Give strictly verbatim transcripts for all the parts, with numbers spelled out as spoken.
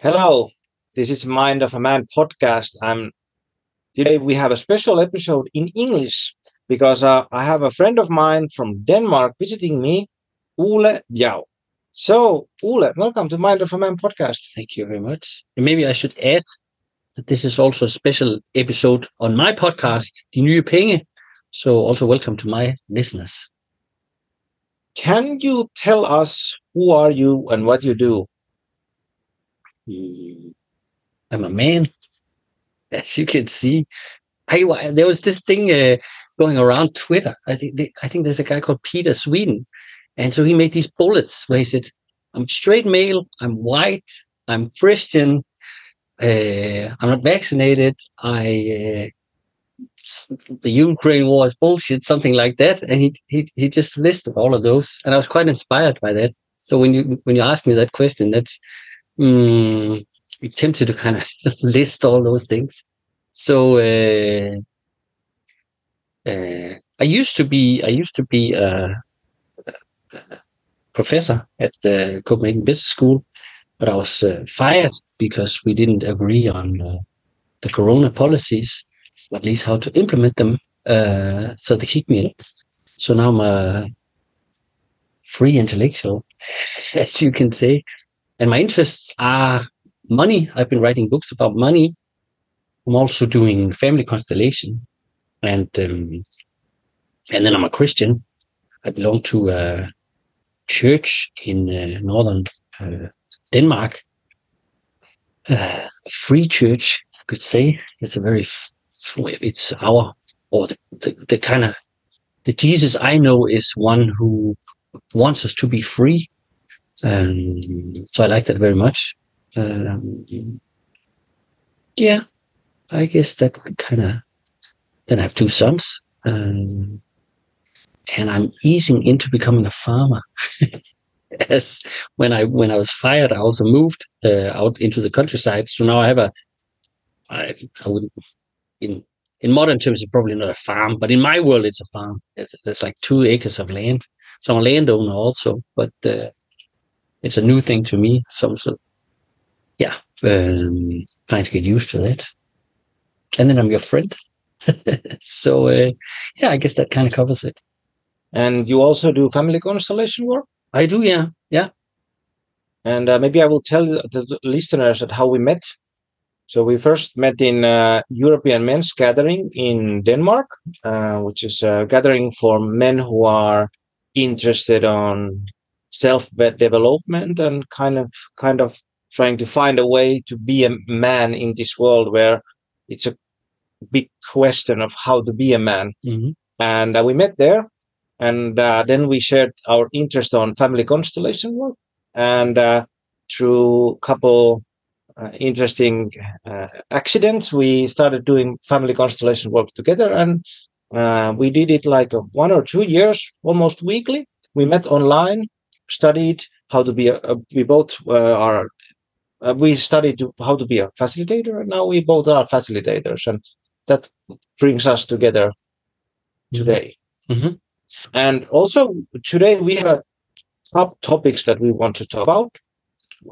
Hello, this is Mind of a Man podcast, and today we have a special episode in English because uh, I have a friend of mine from Denmark visiting me, Ole Bjerg. So, Ole, welcome to Mind of a Man podcast. Thank you very much. And maybe I should add that this is also a special episode on my podcast, Den Ny Penge. So, also welcome to my listeners. Can you tell us who are you and what you do? I'm a man, as you can see. I there was this thing uh, going around Twitter. I think they, I think there's a guy called Peter Sweden. And so he made these bullets where he said, I'm straight male, I'm white, I'm Christian, uh, I'm not vaccinated, I uh, the Ukraine war is bullshit, something like that. And he, he he just listed all of those. And I was quite inspired by that. So when you when you ask me that question, that's um, I'm tempted to kind of list all those things. So uh, uh, I used to be, I used to be uh, professor at the Copenhagen Business School, but I was uh, fired because we didn't agree on uh, the corona policies, at least how to implement them, uh, so they kicked me in. So now I'm a free intellectual, as you can say, and my interests are money. I've been writing books about money. I'm also doing family constellation, and um, and then I'm a Christian. I belong to a church in uh, northern uh, Denmark, uh, a free church, I could say. It's a very, f- f- it's our, or the, the, the kind of, the Jesus I know is one who wants us to be free. Um, so I like that very much. Um, yeah, I guess that would kind of, then I have two sons. Um, And I'm easing into becoming a farmer. As when I when I was fired, I also moved uh, out into the countryside. So now I have a, I, I would, in in modern terms, it's probably not a farm, but in my world, it's a farm. It's, it's like two acres of land. So I'm a landowner also, but uh, it's a new thing to me. So, so yeah, um, trying to get used to that. And then I'm your friend. so uh, yeah, I guess that kind of covers it. And you also do family constellation work? I do, yeah. Yeah. And uh, maybe I will tell the listeners that how we met. So we first met in uh, European Men's Gathering in Denmark, uh, which is a gathering for men who are interested on self-development and kind of kind of trying to find a way to be a man in this world where it's a big question of how to be a man. Mm-hmm. And uh, we met there. And uh, then we shared our interest on family constellation work, and uh, through a couple uh, interesting uh, accidents, we started doing family constellation work together. And uh, we did it like a one or two years, almost weekly. We met online, studied how to be a, a we both uh, are uh, we studied to, how to be a facilitator, and now we both are facilitators, and that brings us together today. Mm-hmm. And also today we have top topics that we want to talk about.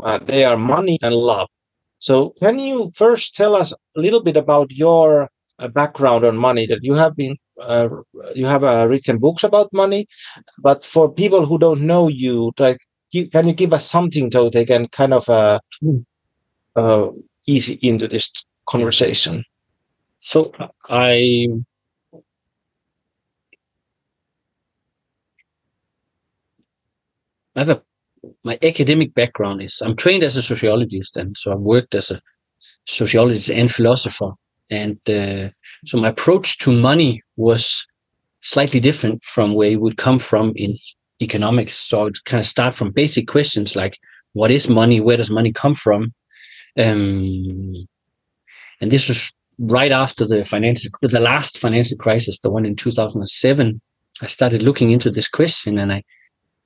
Uh, they are money and love. So can you first tell us a little bit about your uh, background on money? That you have been uh, you have uh, written books about money, but for people who don't know you, like, can you give us something so they can kind of uh, uh, ease into this conversation? So I. I have a, my academic background is I'm trained as a sociologist, and so I've worked as a sociologist and philosopher. And uh, so my approach to money was slightly different from where it would come from in economics. So I would kind of start from basic questions like, what is money? Where does money come from? Um, and this was right after the financial, the last financial crisis, the one in two thousand seven. I started looking into this question, and I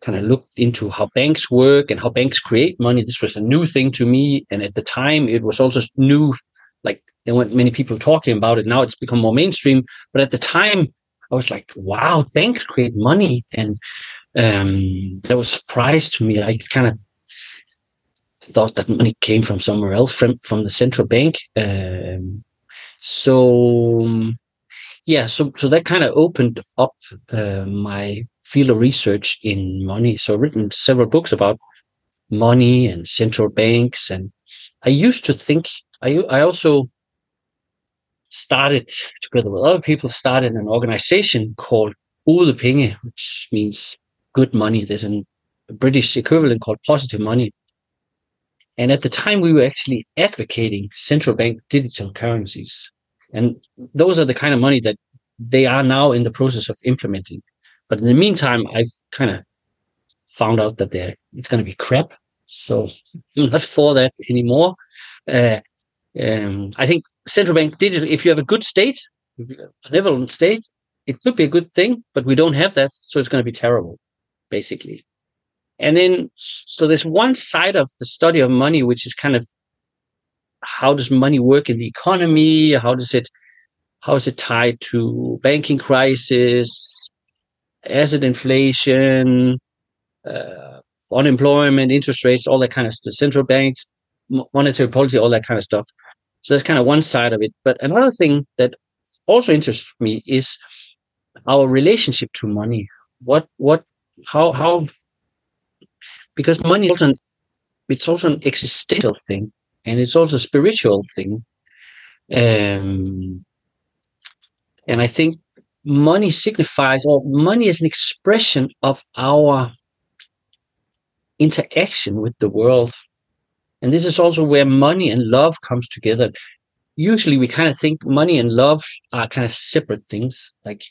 kind of looked into how banks work and how banks create money. This was a new thing to me. And at the time, it was also new. Like, there weren't many people talking about it. Now it's become more mainstream. But at the time, I was like, wow, banks create money. And um, that was a surprise to me. I kind of thought that money came from somewhere else, from, from the central bank. Um, so, yeah, so, so that kind of opened up uh, my field of research in money. So I've written several books about money and central banks. And I used to think, I, I also started, together with other people, started an organization called Ole Bjerg, which means good money. There's a British equivalent called Positive Money. And at the time, we were actually advocating central bank digital currencies. And those are the kind of money that they are now in the process of implementing. But in the meantime, I've kind of found out that they're it's going to be crap. So I'm not for that anymore. Uh, um, I think central bank digital, if you have a good state, if you have a benevolent state, it could be a good thing, but we don't have that. So it's going to be terrible, basically. And then, so there's one side of the study of money, which is kind of how does money work in the economy? How does it, how is it tied to banking crisis, asset inflation, uh, unemployment, interest rates, all that kind of stuff, central banks, monetary policy, all that kind of stuff. So that's kind of one side of it. But another thing that also interests me is our relationship to money. What, what, how, how, because money is also an, it's also an existential thing, and it's also a spiritual thing. Um, and I think money signifies, or money is an expression of our interaction with the world. And this is also where money and love comes together. Usually we kind of think money and love are kind of separate things. Like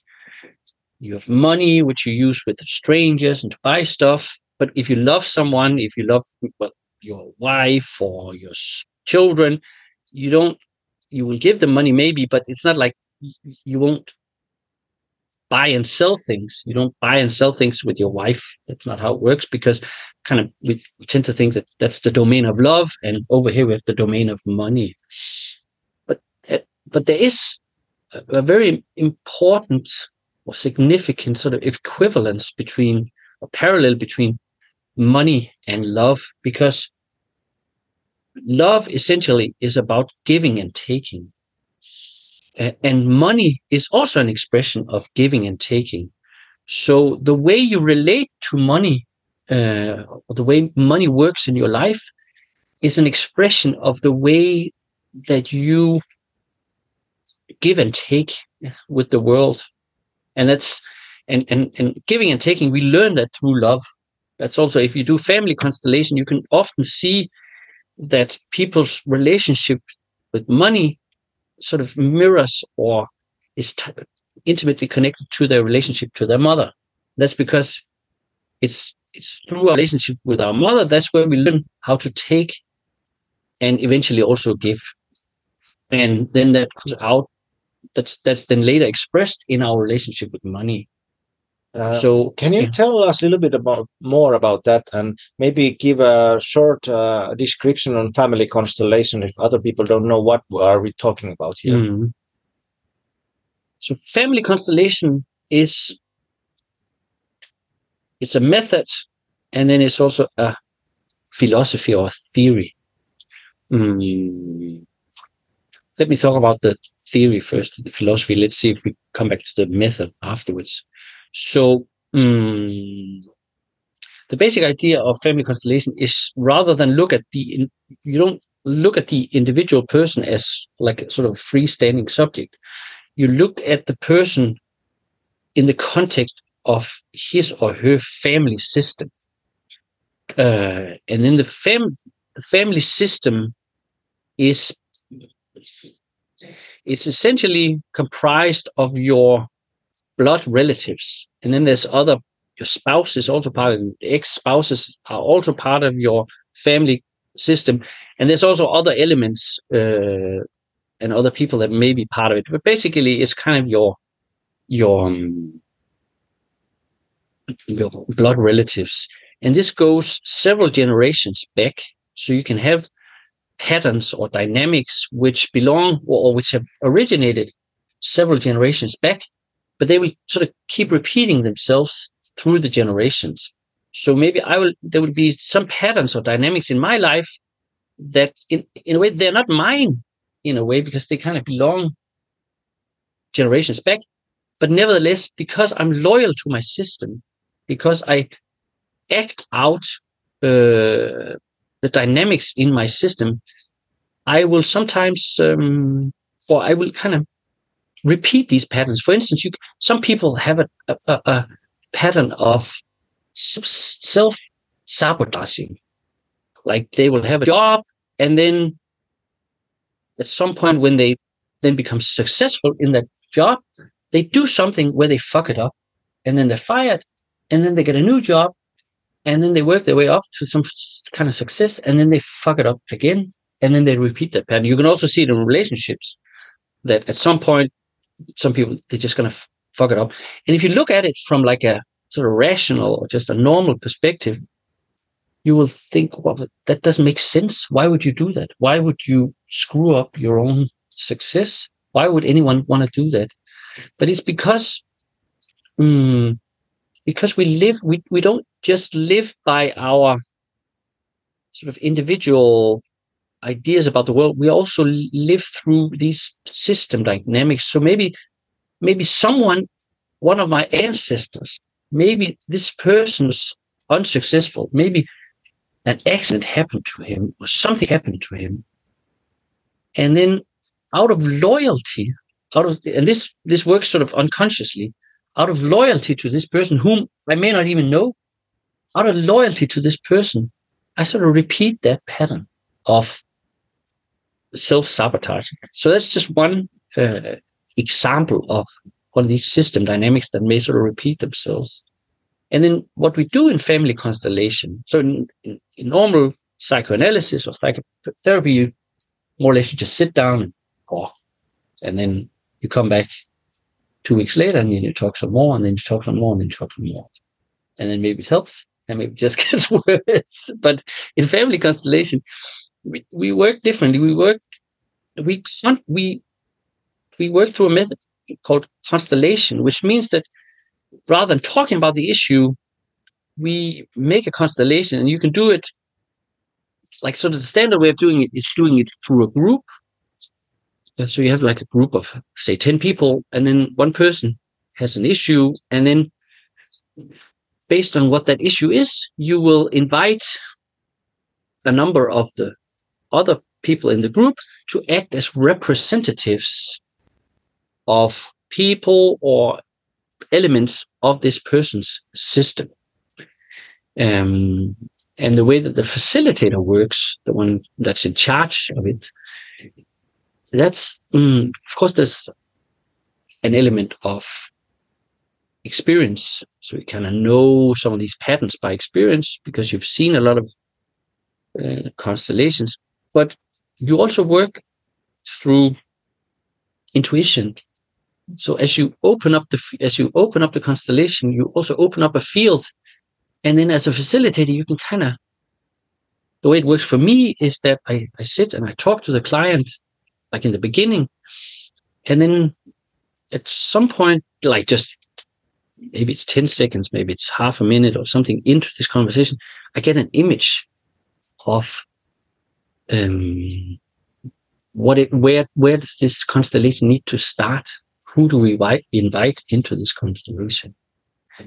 you have money, which you use with strangers and to buy stuff. But if you love someone, if you love well, your wife or your children, you don't, you will give them money maybe, but it's not like you won't buy and sell things. You don't buy and sell things with your wife. That's not how it works, because kind of we tend to think that that's the domain of love. And over here we have the domain of money. But, but there is a very important or significant sort of equivalence between a parallel between money and love, because love essentially is about giving and taking. Uh, and money is also an expression of giving and taking. So the way you relate to money, uh, the way money works in your life, is an expression of the way that you give and take with the world. And that's And, and and giving and taking, we learn that through love. That's also, if you do family constellation, you can often see that people's relationship with money sort of mirrors or is t- intimately connected to their relationship to their mother. That's because it's it's through our relationship with our mother, that's where we learn how to take and eventually also give. And then that comes out, that's that's then later expressed in our relationship with money. Uh, so can you yeah. tell us a little bit about more about that, and maybe give a short uh, description on family constellation if other people don't know what are we talking about here? Mm-hmm. So family constellation is it's a method, and then it's also a philosophy or a theory. Mm. Let me talk about the theory first, the philosophy. Let's see if we come back to the method afterwards. So um, the basic idea of family constellation is, rather than look at the, you don't look at the individual person as like a sort of freestanding subject. You look at the person in the context of his or her family system. Uh, and then the fam- family system is, it's essentially comprised of your blood relatives, and then there's other, your spouse is also part of, ex-spouses are also part of your family system, and there's also other elements uh, and other people that may be part of it. But basically it's kind of your your um, your blood relatives, and this goes several generations back, so you can have patterns or dynamics which belong or, or which have originated several generations back. but they will sort of keep repeating themselves through the generations. So maybe I will. There will be some patterns or dynamics in my life that, in, in a way, they're not mine, in a way, because they kind of belong generations back. But nevertheless, because I'm loyal to my system, because I act out uh, the dynamics in my system, I will sometimes, um, or I will kind of repeat these patterns. For instance, you, some people have a, a, a pattern of self-sabotaging. Like they will have a job, and then at some point when they then become successful in that job, they do something where they fuck it up, and then they're fired, and then they get a new job, and then they work their way up to some kind of success, and then they fuck it up again, and then they repeat that pattern. You can also see it in relationships, that at some point, some people, they're just going to f- fuck it up. And if you look at it from like a sort of rational or just a normal perspective, you will think, well, that doesn't make sense. Why would you do that? Why would you screw up your own success? Why would anyone want to do that? But it's because um, because we live, we, we don't just live by our sort of individual ideas about the world. We also live through these system dynamics. So maybe, maybe someone, one of my ancestors, maybe this person was unsuccessful. Maybe an accident happened to him or something happened to him. And then out of loyalty, out of, and this, this works sort of unconsciously, out of loyalty to this person whom I may not even know, out of loyalty to this person, I sort of repeat that pattern of self-sabotaging. So that's just one uh, example of one of these system dynamics that may sort of repeat themselves. And then what we do in family constellation, so in, in, in normal psychoanalysis or psychotherapy, you more or less you just sit down and talk, and then you come back two weeks later, and then you talk some more, and then you talk some more, and then you talk some more. And then maybe it helps, and maybe it just gets worse. But in family constellation, we, we work differently. We work we we we work through a method called constellation, which means that rather than talking about the issue, we make a constellation, and you can do it like sort of the standard way of doing it is doing it through a group. So you have like a group of, say, ten people, and then one person has an issue, and then based on what that issue is, you will invite a number of the other people in the group to act as representatives of people or elements of this person's system. Um, and the way that the facilitator works, the one that's in charge of it, that's, um, of course, there's an element of experience. So you kind of know some of these patterns by experience because you've seen a lot of uh, constellations. But you also work through intuition. So as you open up the as you open up the constellation, you also open up a field. And then as a facilitator, you can kind of, the way it works for me is that I, I sit and I talk to the client like in the beginning. And then at some point, like just maybe it's ten seconds, maybe it's half a minute or something into this conversation, I get an image of um, what it, where where does this constellation need to start? Who do we invite into this constellation?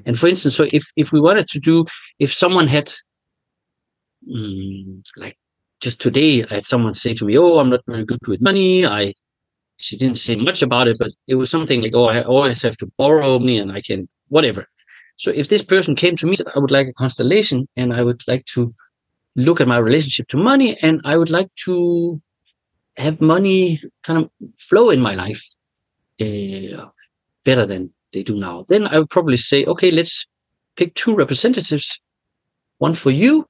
And for instance, so if, if we wanted to do, if someone had, um, like, just today, I had someone say to me, oh, I'm not very good with money. I, she didn't say much about it, but it was something like, oh, I always have to borrow money and I can, whatever. So if this person came to me, I would like a constellation and I would like to look at my relationship to money and I would like to have money kind of flow in my life uh, better than they do now. Then I would probably say, okay, let's pick two representatives, one for you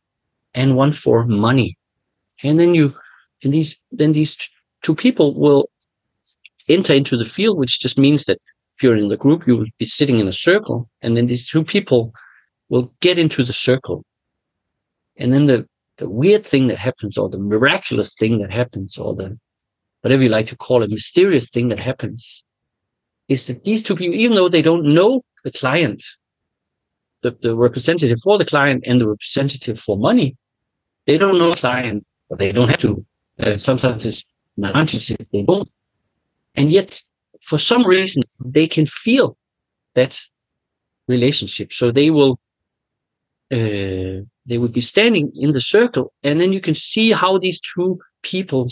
and one for money. And then you, and these, then these two people will enter into the field, which just means that if you're in the group, you will be sitting in a circle, and then these two people will get into the circle. And then the, the weird thing that happens, or the miraculous thing that happens, or the whatever you like to call it, mysterious thing that happens, is that these two people, even though they don't know the client, the, the representative for the client and the representative for money, they don't know client, but they don't have to. Uh, sometimes it's an advantage if they don't. And yet, for some reason, they can feel that relationship. So they will uh, they will be standing in the circle, and then you can see how these two people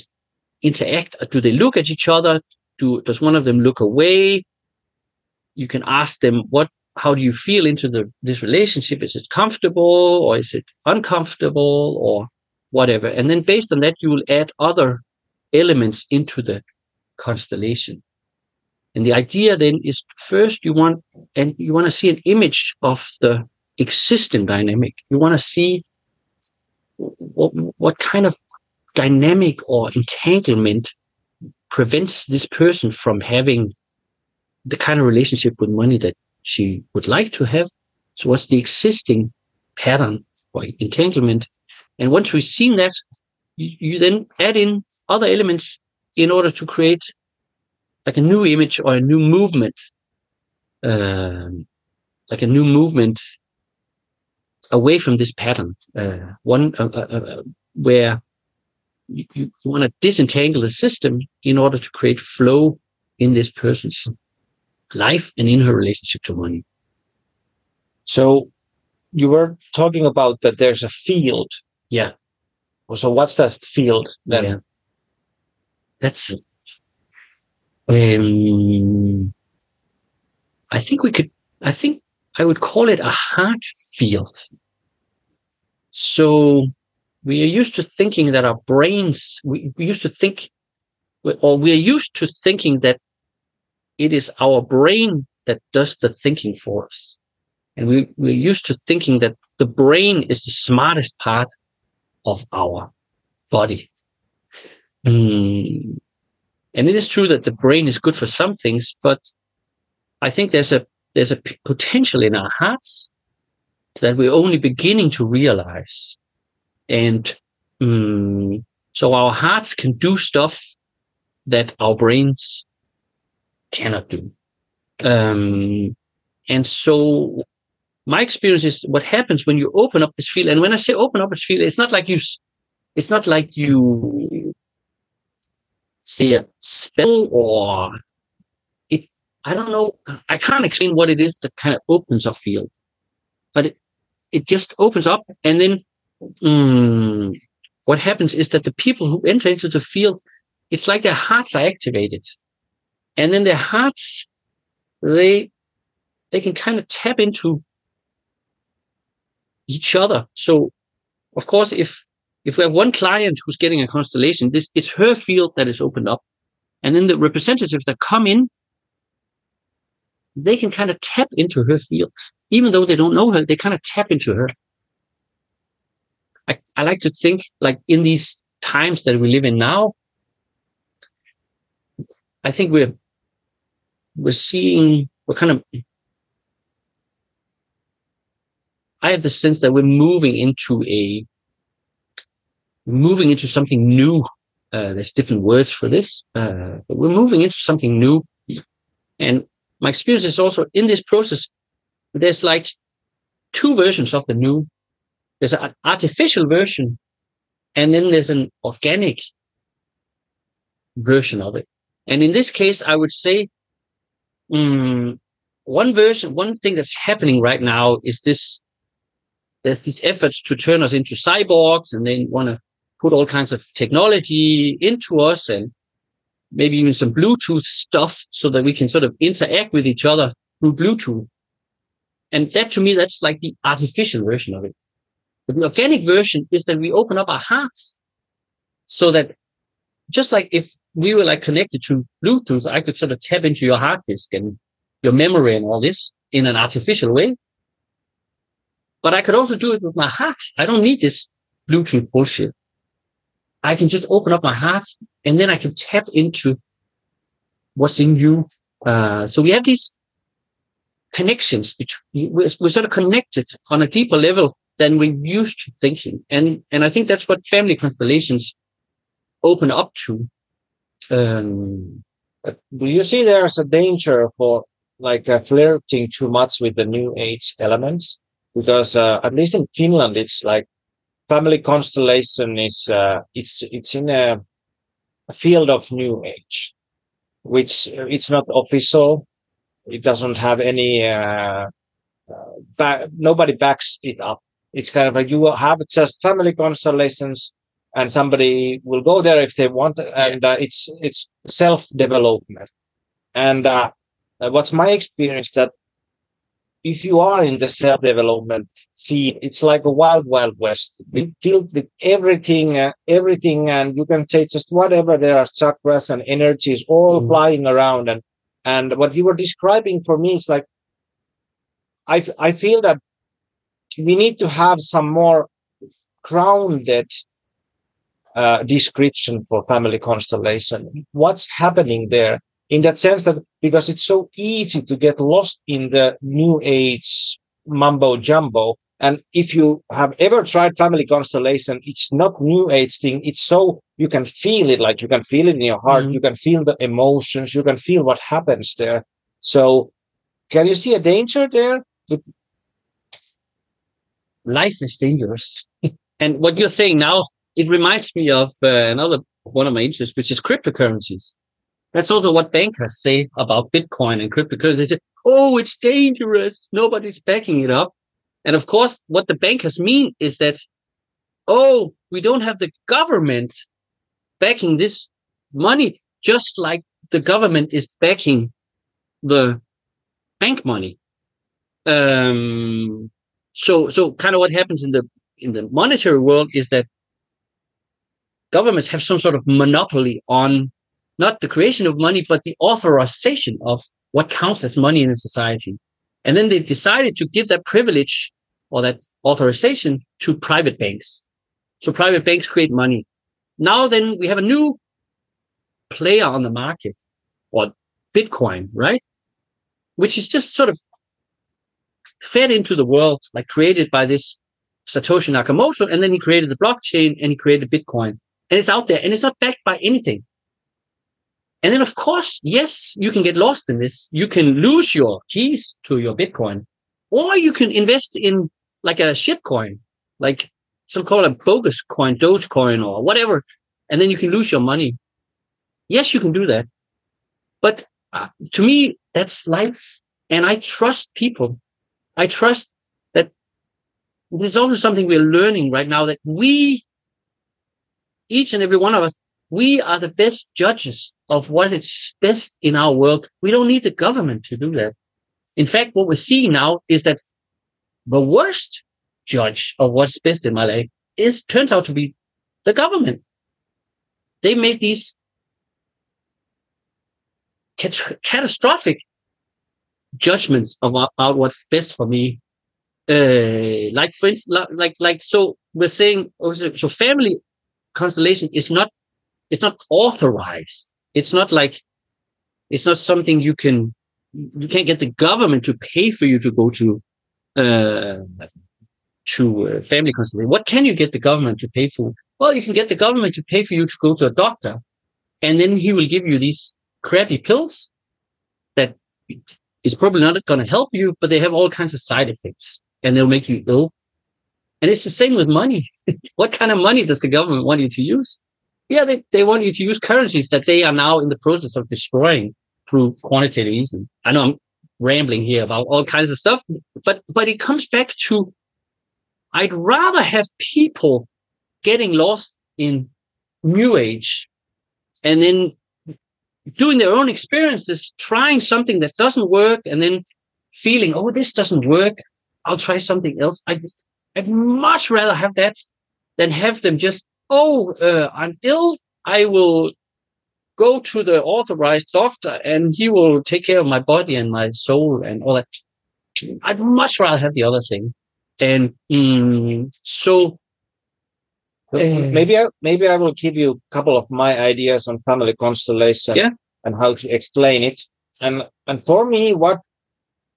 interact. Do they look at each other? Do, does one of them look away? You can ask them, what, how do you feel into the, this relationship? Is it comfortable or is it uncomfortable or whatever? And then based on that, you will add other elements into the constellation. And the idea then is, first you want, and you want to see an image of the existing dynamic. You want to see what, what kind of dynamic or entanglement prevents this person from having the kind of relationship with money that she would like to have. So what's the existing pattern or entanglement? And once we've seen that, you, you then add in other elements in order to create like a new image or a new movement, um, like a new movement away from this pattern. Uh, one uh, uh, uh, where you, you want to disentangle the system in order to create flow in this person's life and in her relationship to money. So you were talking about that there's a field. Yeah. So what's that field then? Yeah. That's um I think we could I think I would call it a heart field. So we are used to thinking that our brains we, we used to think or we are used to thinking that it is our brain that does the thinking for us. And we, we're used to thinking that the brain is the smartest part of our body. Mm. And it is true that the brain is good for some things, but I think there's a there's a potential in our hearts that we're only beginning to realize. And um, so our hearts can do stuff that our brains cannot do. Um, and so my experience is what happens when you open up this field. And when I say open up this field, it's not like you, it's not like you say a spell or it, I don't know. I can't explain what it is that kind of opens up field, but it, it just opens up. And then um, what happens is that the people who enter into the field, it's like their hearts are activated. And then their hearts, they they can kind of tap into each other. So, of course, if if we have one client who's getting a constellation, this it's her field that is opened up. And then the representatives that come in, they can kind of tap into her field. Even though they don't know her, they kind of tap into her. I, I like to think, like, in these times that we live in now, I think we're We're seeing, we're kind of, I have the sense that we're moving into a, moving into something new. Uh, there's different words for this, uh, but we're moving into something new. And my experience is also in this process, there's like two versions of the new. There's an artificial version, and then there's an organic version of it. And in this case, I would say, Mm, one version, one thing that's happening right now is this, there's these efforts to turn us into cyborgs, and they want to put all kinds of technology into us and maybe even some Bluetooth stuff so that we can sort of interact with each other through Bluetooth. And that, to me, that's like the artificial version of it. But the organic version is that we open up our hearts so that just like if we were like connected to Bluetooth, I could sort of tap into your hard disk and your memory and all this in an artificial way. But I could also do it with my heart. I don't need this Bluetooth bullshit. I can just open up my heart, and then I can tap into what's in you. Uh, so we have these connections. Between, we're, we're sort of connected on a deeper level than we're used to thinking. And, and I think that's what family constellations open up to. Um, Do you see there's a danger for like uh, flirting too much with the new age elements? Because uh, at least in Finland, it's like family constellation is uh, it's it's in a, a field of new age, which uh, it's not official. It doesn't have any. Uh, uh, ba- nobody backs it up. It's kind of like you will have just family constellations, and somebody will go there if they want, and yeah. uh, it's it's self-development. And uh, what's my experience that if you are in the self-development field, it's like a wild, wild west. We deal with everything, uh, everything, and you can say just whatever. There are chakras and energies all mm-hmm. flying around, and and what you were describing for me is like I I feel that we need to have some more grounded uh, description for family constellation. What's happening there? In that sense that because it's so easy to get lost in the new age mumbo jumbo. And if you have ever tried family constellation, it's not new age thing. It's so you can feel it, like you can feel it in your heart. Mm-hmm. You can feel the emotions. You can feel what happens there. So can you see a danger there? Life is dangerous. And what you're saying now, it reminds me of uh, another one of my interests, which is cryptocurrencies. That's also what bankers say about Bitcoin and cryptocurrency. They say, oh, it's dangerous. Nobody's backing it up. And of course, what the bankers mean is that, oh, we don't have the government backing this money, just like the government is backing the bank money. Um, so, so kind of what happens in the in the monetary world is that governments have some sort of monopoly on not the creation of money, but the authorization of what counts as money in a society. And then they decided to give that privilege or that authorization to private banks. So private banks create money. Now then we have a new player on the market, or Bitcoin, right? Which is just sort of fed into the world, like created by this Satoshi Nakamoto. And then he created the blockchain and he created Bitcoin. And it's out there and it's not backed by anything. And then, of course, yes, you can get lost in this. You can lose your keys to your Bitcoin, or you can invest in like a shitcoin, like some call it bogus coin, Dogecoin or whatever. And then you can lose your money. Yes, you can do that. But uh, to me, that's life. And I trust people. I trust that there's also something we're learning right now that we, each and every one of us, we are the best judges of what is best in our world. We don't need the government to do that. In fact, what we're seeing now is that the worst judge of what's best in my life is turns out to be the government. They made these cat- catastrophic judgments about, about what's best for me. Uh, like, for instance, like, like, so we're saying, so family constellation is not It's not authorized. It's not like, it's not something you can, you can't get the government to pay for you to go to, uh, to uh, family counseling. What can you get the government to pay for? Well, you can get the government to pay for you to go to a doctor, and then he will give you these crappy pills that is probably not going to help you, but they have all kinds of side effects and they'll make you ill. And it's the same with money. What kind of money does the government want you to use? Yeah, they, they want you to use currencies that they are now in the process of destroying through quantitative easing. I know I'm rambling here about all kinds of stuff, but but it comes back to I'd rather have people getting lost in new age and then doing their own experiences, trying something that doesn't work and then feeling, oh, this doesn't work. I'll try something else. I just, I'd much rather have that than have them just Oh, uh, I'm ill. I will go to the authorized doctor and he will take care of my body and my soul and all that. I'd much rather have the other thing. And um, so. Uh, maybe, I, maybe I will give you a couple of my ideas on family constellation yeah. and how to explain it. And, and for me, what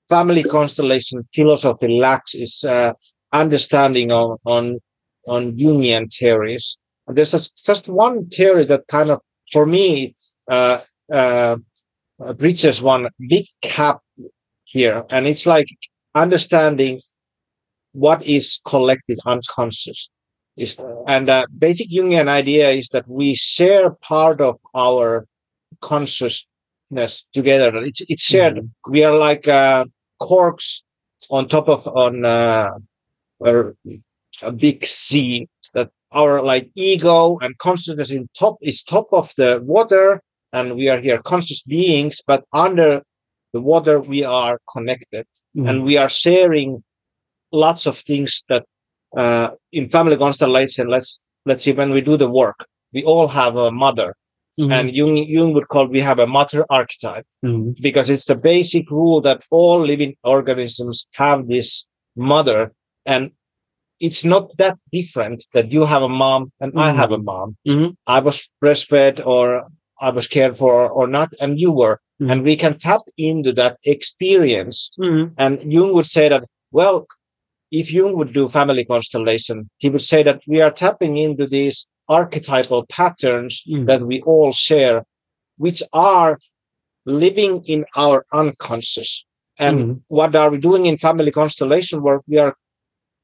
family constellation philosophy lacks is uh, understanding on, on on Jungian theories. And there's just one theory that kind of, for me, it's, uh, uh, preaches one big cap here, and it's like understanding what is collective unconscious. Is, and the uh, basic Jungian idea is that we share part of our consciousness together. It's it's shared. Mm-hmm. We are like uh, corks on top of on uh, a big sea. That our like ego and consciousness in top is top of the water, and we are here conscious beings. But under the water, we are connected, mm-hmm. and we are sharing lots of things that. Uh, in family constellation, let's let's see, when we do the work, we all have a mother, mm-hmm. and Jung, Jung would call we have a mother archetype, mm-hmm. because it's the basic rule that all living organisms have this mother, and it's not that different that you have a mom and mm-hmm. I have a mom. Mm-hmm. I was breastfed, or I was cared for, or not, and you were, mm-hmm. and we can tap into that experience. Mm-hmm. And Jung would say that well. If Jung would do family constellation, he would say that we are tapping into these archetypal patterns mm. that we all share, which are living in our unconscious. And mm. what are we doing in family constellation work? We are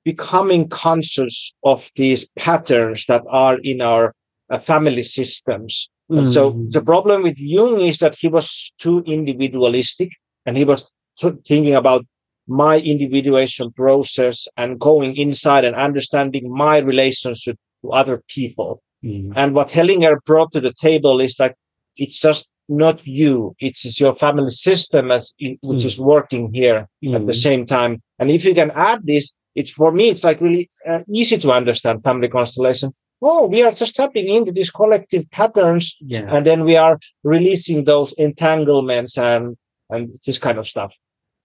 becoming conscious of these patterns that are in our uh, family systems. Mm. And so the problem with Jung is that he was too individualistic, and he was thinking about my individuation process and going inside and understanding my relationship to other people. Mm. And what Hellinger brought to the table is that it's just not you. It's your family system as it, which mm. is working here mm. at the same time. And if you can add this, it's for me, it's like really uh, easy to understand family constellation. Oh, we are just tapping into these collective patterns. Yeah. And then we are releasing those entanglements and, and this kind of stuff.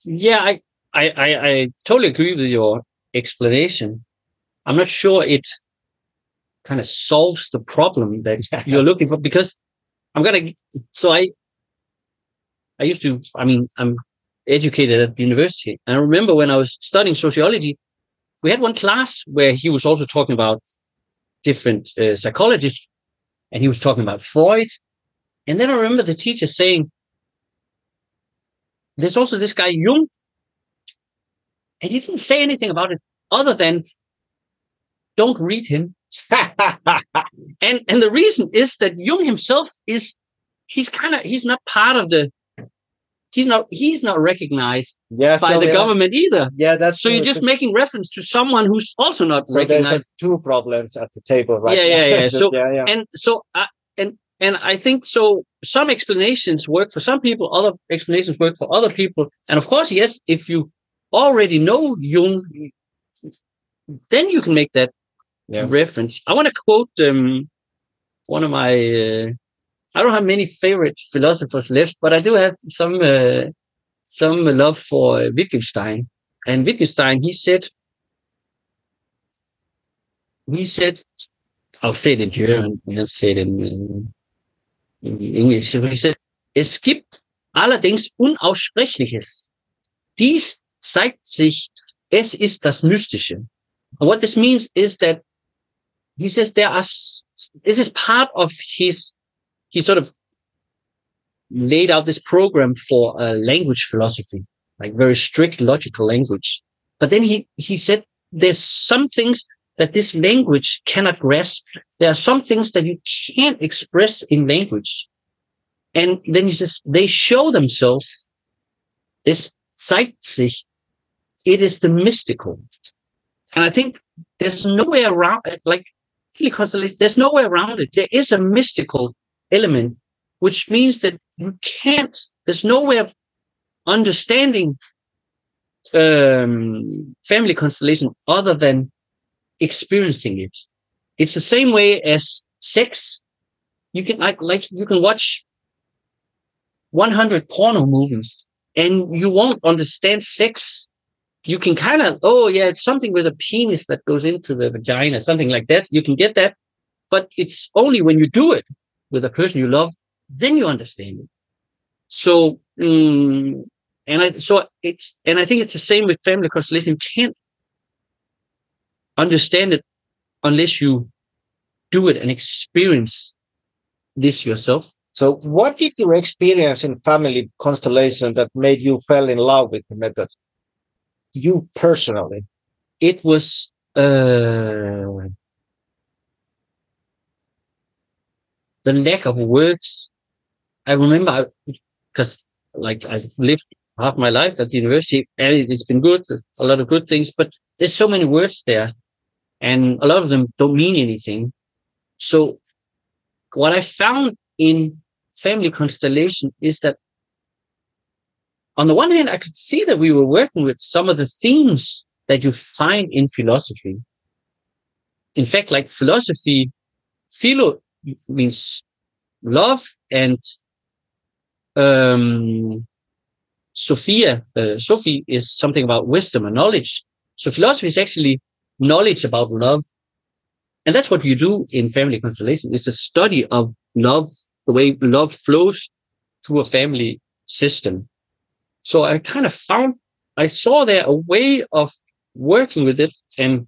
Yeah. I- I, I, I totally agree with your explanation. I'm not sure it kind of solves the problem that you're looking for, because I'm going to, so I, I used to, I mean, I'm educated at the university. And I remember when I was studying sociology, we had one class where he was also talking about different uh, psychologists, and he was talking about Freud. And then I remember the teacher saying, there's also this guy Jung. And he didn't say anything about it other than don't read him. and and the reason is that Jung himself is he's kind of he's not part of the he's not he's not recognized yeah, by so the government are, either. Yeah, that's so true. You're just making reference to someone who's also not so recognized. Two problems at the table, right? Yeah, yeah, yeah. so, so yeah, yeah. and so uh, and and I think so. Some explanations work for some people, other explanations work for other people. And of course, yes, if you already know Jung, then you can make that yeah. reference. I want to quote um, one of my, uh, I don't have many favorite philosophers left, but I do have some uh, some love for uh, Wittgenstein. And Wittgenstein, he said, he said, I'll say it in German, I'll say it in, in English. He said, es gibt allerdings Unaussprechliches. Dies zeigt sich, es ist das Mystische. And what this means is that he says there are, this is part of his, he sort of laid out this program for uh, language philosophy, like very strict logical language. But then he, he said there's some things that this language cannot grasp. There are some things that you can't express in language. And then he says they show themselves, this zeigt sich. It is the mystical. And I think there's no way around it. Like, there's no way around it. There is a mystical element, which means that you can't, there's no way of understanding um, family constellation other than experiencing it. It's the same way as sex. You can, like, like you can watch one hundred porno movies and you won't understand sex. You can kind of, oh, yeah, it's something with a penis that goes into the vagina, something like that. You can get that. But it's only when you do it with a person you love, then you understand it. So, um, and I, so it's, and I think it's the same with family constellation. You can't understand it unless you do it and experience this yourself. So what did you experience in family constellation that made you fall in love with the method? You personally? It was... Uh, the lack of words. I remember, because like I lived half my life at the university, and it's been good, a lot of good things, but there's so many words there, and a lot of them don't mean anything. So what I found in family constellation is that on the one hand, I could see that we were working with some of the themes that you find in philosophy. In fact, like philosophy, philo means love, and um, Sophia, uh, Sophie is something about wisdom and knowledge. So philosophy is actually knowledge about love. And that's what you do in family constellation. It's a study of love, the way love flows through a family system. So I kind of found, I saw there a way of working with it and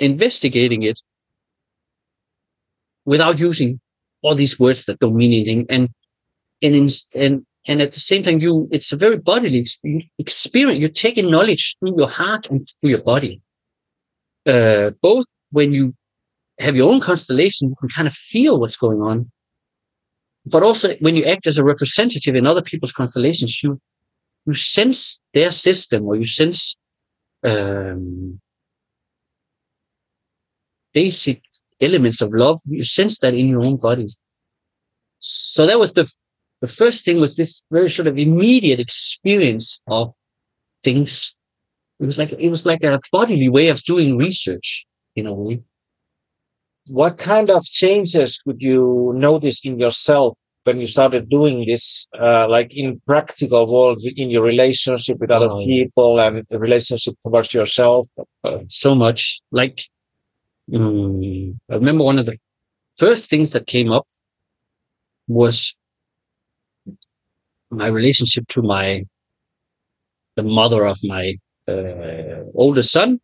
investigating it without using all these words that don't mean anything. And, and, in, and, and at the same time, you, it's a very bodily experience. You're taking knowledge through your heart and through your body. Uh, both when you have your own constellation, you can kind of feel what's going on, but also when you act as a representative in other people's constellations, you, you sense their system, or you sense, um, basic elements of love. You sense that in your own bodies. So that was the the first thing, was this very sort of immediate experience of things. It was like it was like a bodily way of doing research in a way. What kind of changes would you notice in yourself when you started doing this, uh, like in practical world, in your relationship with other oh, people yeah. and the relationship towards yourself? Uh, so much, like. Mm. I remember one of the first things that came up was my relationship to my the mother of my uh, older son.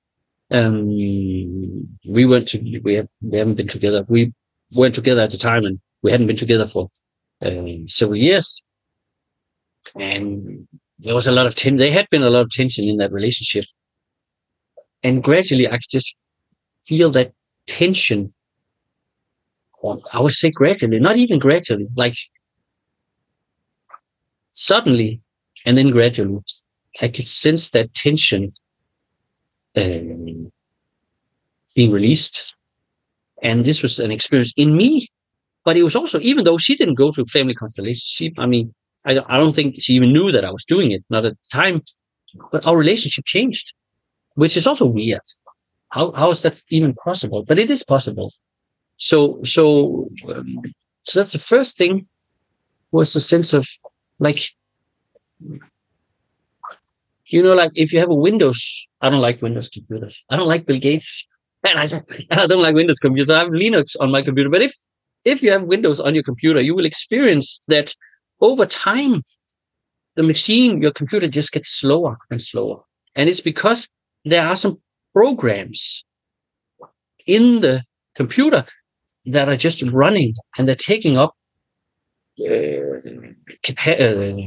Um, we went to we, have, we haven't been together. We weren't together at the time, and we hadn't been together for um, several years. And there was a lot of tension. There had been a lot of tension in that relationship, and gradually I could just feel that tension. Or I would say gradually, not even gradually, like suddenly and then gradually, I could sense that tension um, being released. And this was an experience in me, but it was also, even though she didn't go to family constellation, she, I mean, I, I don't think she even knew that I was doing it, not at the time, but our relationship changed, which is also weird. How how is that even possible? But it is possible. So so um, so that's the first thing, was the sense of, like, you know, like if you have a Windows, I don't like Windows computers. I don't like Bill Gates, and I, I don't like Windows computers. I have Linux on my computer. But if if you have Windows on your computer, you will experience that over time, the machine, your computer, just gets slower and slower, and it's because there are some programs in the computer that are just running, and they're taking up uh, capa- uh,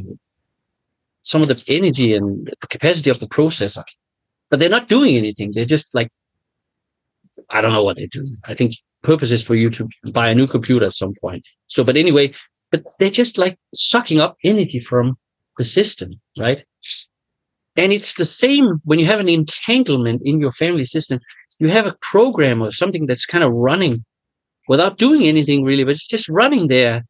some of the energy and capacity of the processor, but they're not doing anything. They're just like, I don't know what they do. I think purpose is for you to buy a new computer at some point. So, but anyway, but they're just like sucking up energy from the system, right? And it's the same when you have an entanglement in your family system. You have a program or something that's kind of running without doing anything really, but it's just running there.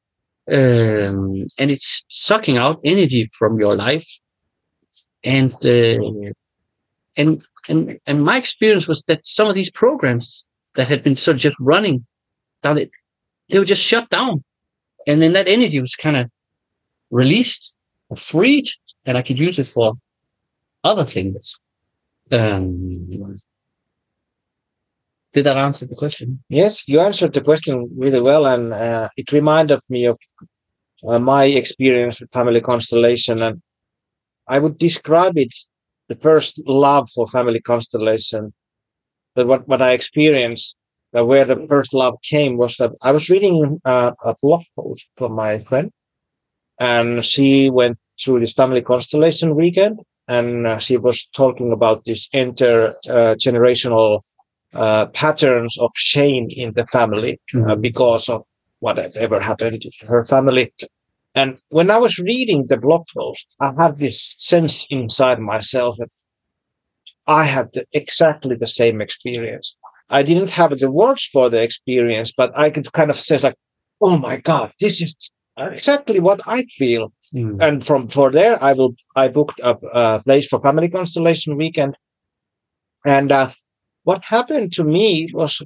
Um, and it's sucking out energy from your life. And, uh, and, and, and my experience was that some of these programs that had been sort of just running down, it, they were just shut down. And then that energy was kind of released or freed, and I could use it for other things. Um, did that answer the question? Yes, you answered the question really well, and uh, it reminded me of uh, my experience with family constellation. And I would describe it, the first love for family constellation, that what, what I experienced Now, where the first love came was that I was reading uh, a blog post from my friend, and she went through this family constellation weekend, and uh, she was talking about this intergenerational uh, uh, patterns of shame in the family mm-hmm. uh, because of whatever happened to her family. And when I was reading the blog post, I had this sense inside myself that I had the, exactly the same experience. I didn't have the words for the experience, but I could kind of say, like, oh my God, this is exactly what I feel. Mm. And from for there, I will I booked up a place for family constellation weekend. And uh, what happened to me was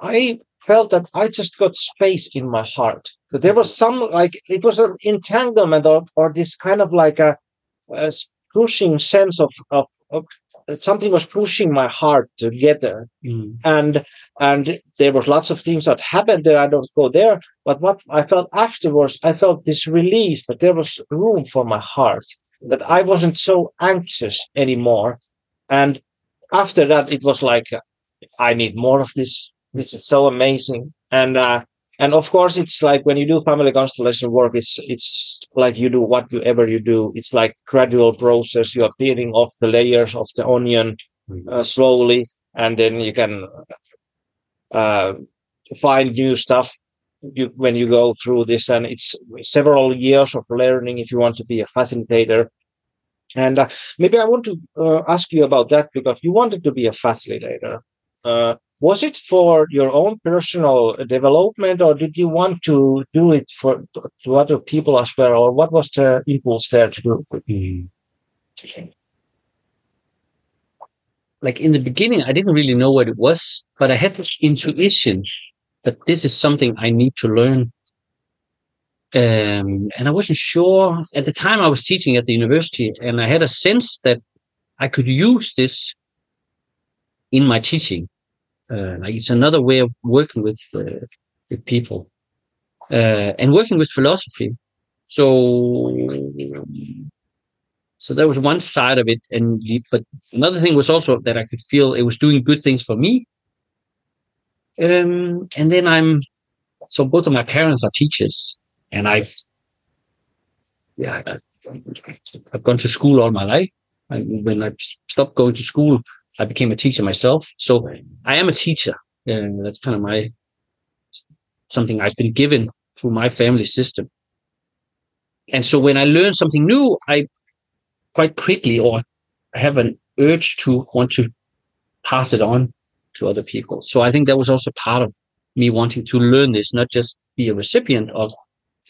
I felt that I just got space in my heart. That there was some, like, it was an entanglement of, or this kind of like a, a pushing sense of, of, of something was pushing my heart together, mm. and and there was lots of things that happened there. I don't go there, but what I felt afterwards, I felt this release that there was room for my heart, that I wasn't so anxious anymore. And after that, it was like, I need more of this. This is so amazing. And uh, and of course, it's like when you do family constellation work, it's it's like you do whatever you do. It's like gradual process. You are peeling off the layers of the onion uh, slowly, and then you can uh, find new stuff you, when you go through this. And it's several years of learning if you want to be a facilitator. And uh, maybe I want to uh, ask you about that, because you wanted to be a facilitator. Uh, Was it for your own personal development, or did you want to do it for to other people as well? Or what was the impulse there to do? Mm. Like in the beginning, I didn't really know what it was, but I had this intuition that this is something I need to learn. Um, and I wasn't sure. At the time, I was teaching at the university, and I had a sense that I could use this in my teaching. Uh, like it's another way of working with uh, with people uh, and working with philosophy. So, so that was one side of it, and but another thing was also that I could feel it was doing good things for me. Um, and then I'm so both of my parents are teachers, and I've yeah I've gone to school all my life. And when I stopped going to school, I became a teacher myself, so I am a teacher. And that's kind of my something I've been given through my family system. And so when I learn something new, I quite quickly or I have an urge to want to pass it on to other people. So I think that was also part of me wanting to learn this, not just be a recipient of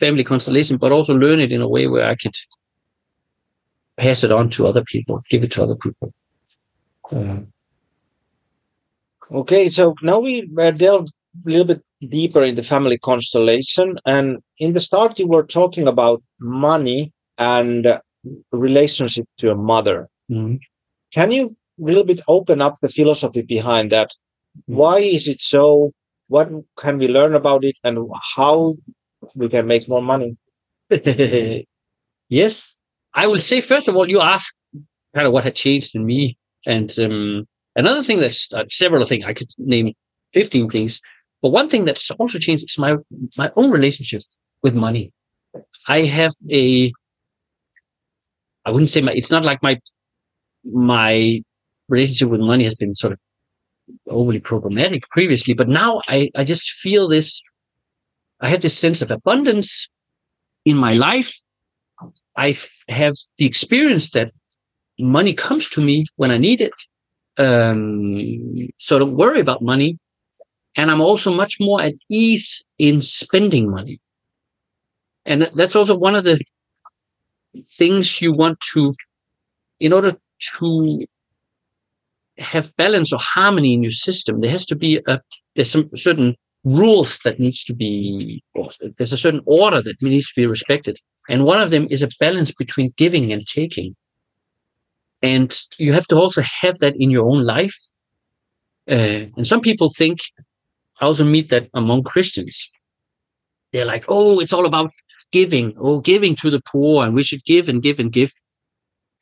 family constellation, but also learn it in a way where I could pass it on to other people, give it to other people. Uh, okay, so now we uh, delve a little bit deeper in the family constellation, and in the start you were talking about money and uh, relationship to a mother. Mm-hmm. Can you a little bit open up the philosophy behind that? Mm-hmm. Why is it so? What can we learn about it, and how we can make more money? Yes, I will say first of all, you asked kind of what had changed in me. And um, another thing that's uh, several things I could name fifteen things, but one thing that's also changed is my my own relationship with money. I have a, I wouldn't say my, it's not like my my relationship with money has been sort of overly problematic previously, but now I I just feel this. I have this sense of abundance in my life. I f- have the experience that money comes to me when I need it. Um, so don't worry about money. And I'm also much more at ease in spending money. And that's also one of the things you want to, in order to have balance or harmony in your system, there has to be a, there's some certain rules that needs to be, or there's a certain order that needs to be respected. And one of them is a balance between giving and taking. And you have to also have that in your own life. Uh, and some people think, I also meet that among Christians. They're like, oh, it's all about giving, oh, giving to the poor, and we should give and give and give.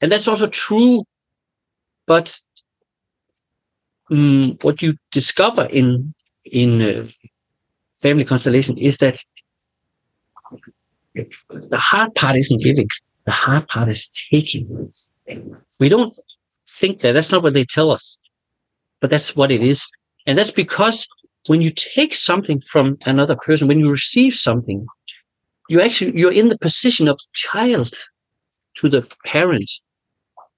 And that's also true. But um, what you discover in in uh, family constellation is that the hard part isn't giving. The hard part is taking. We don't think that. That's not what they tell us. But that's what it is. And that's because when you take something from another person, when you receive something, you actually, you're in the position of child to the parent.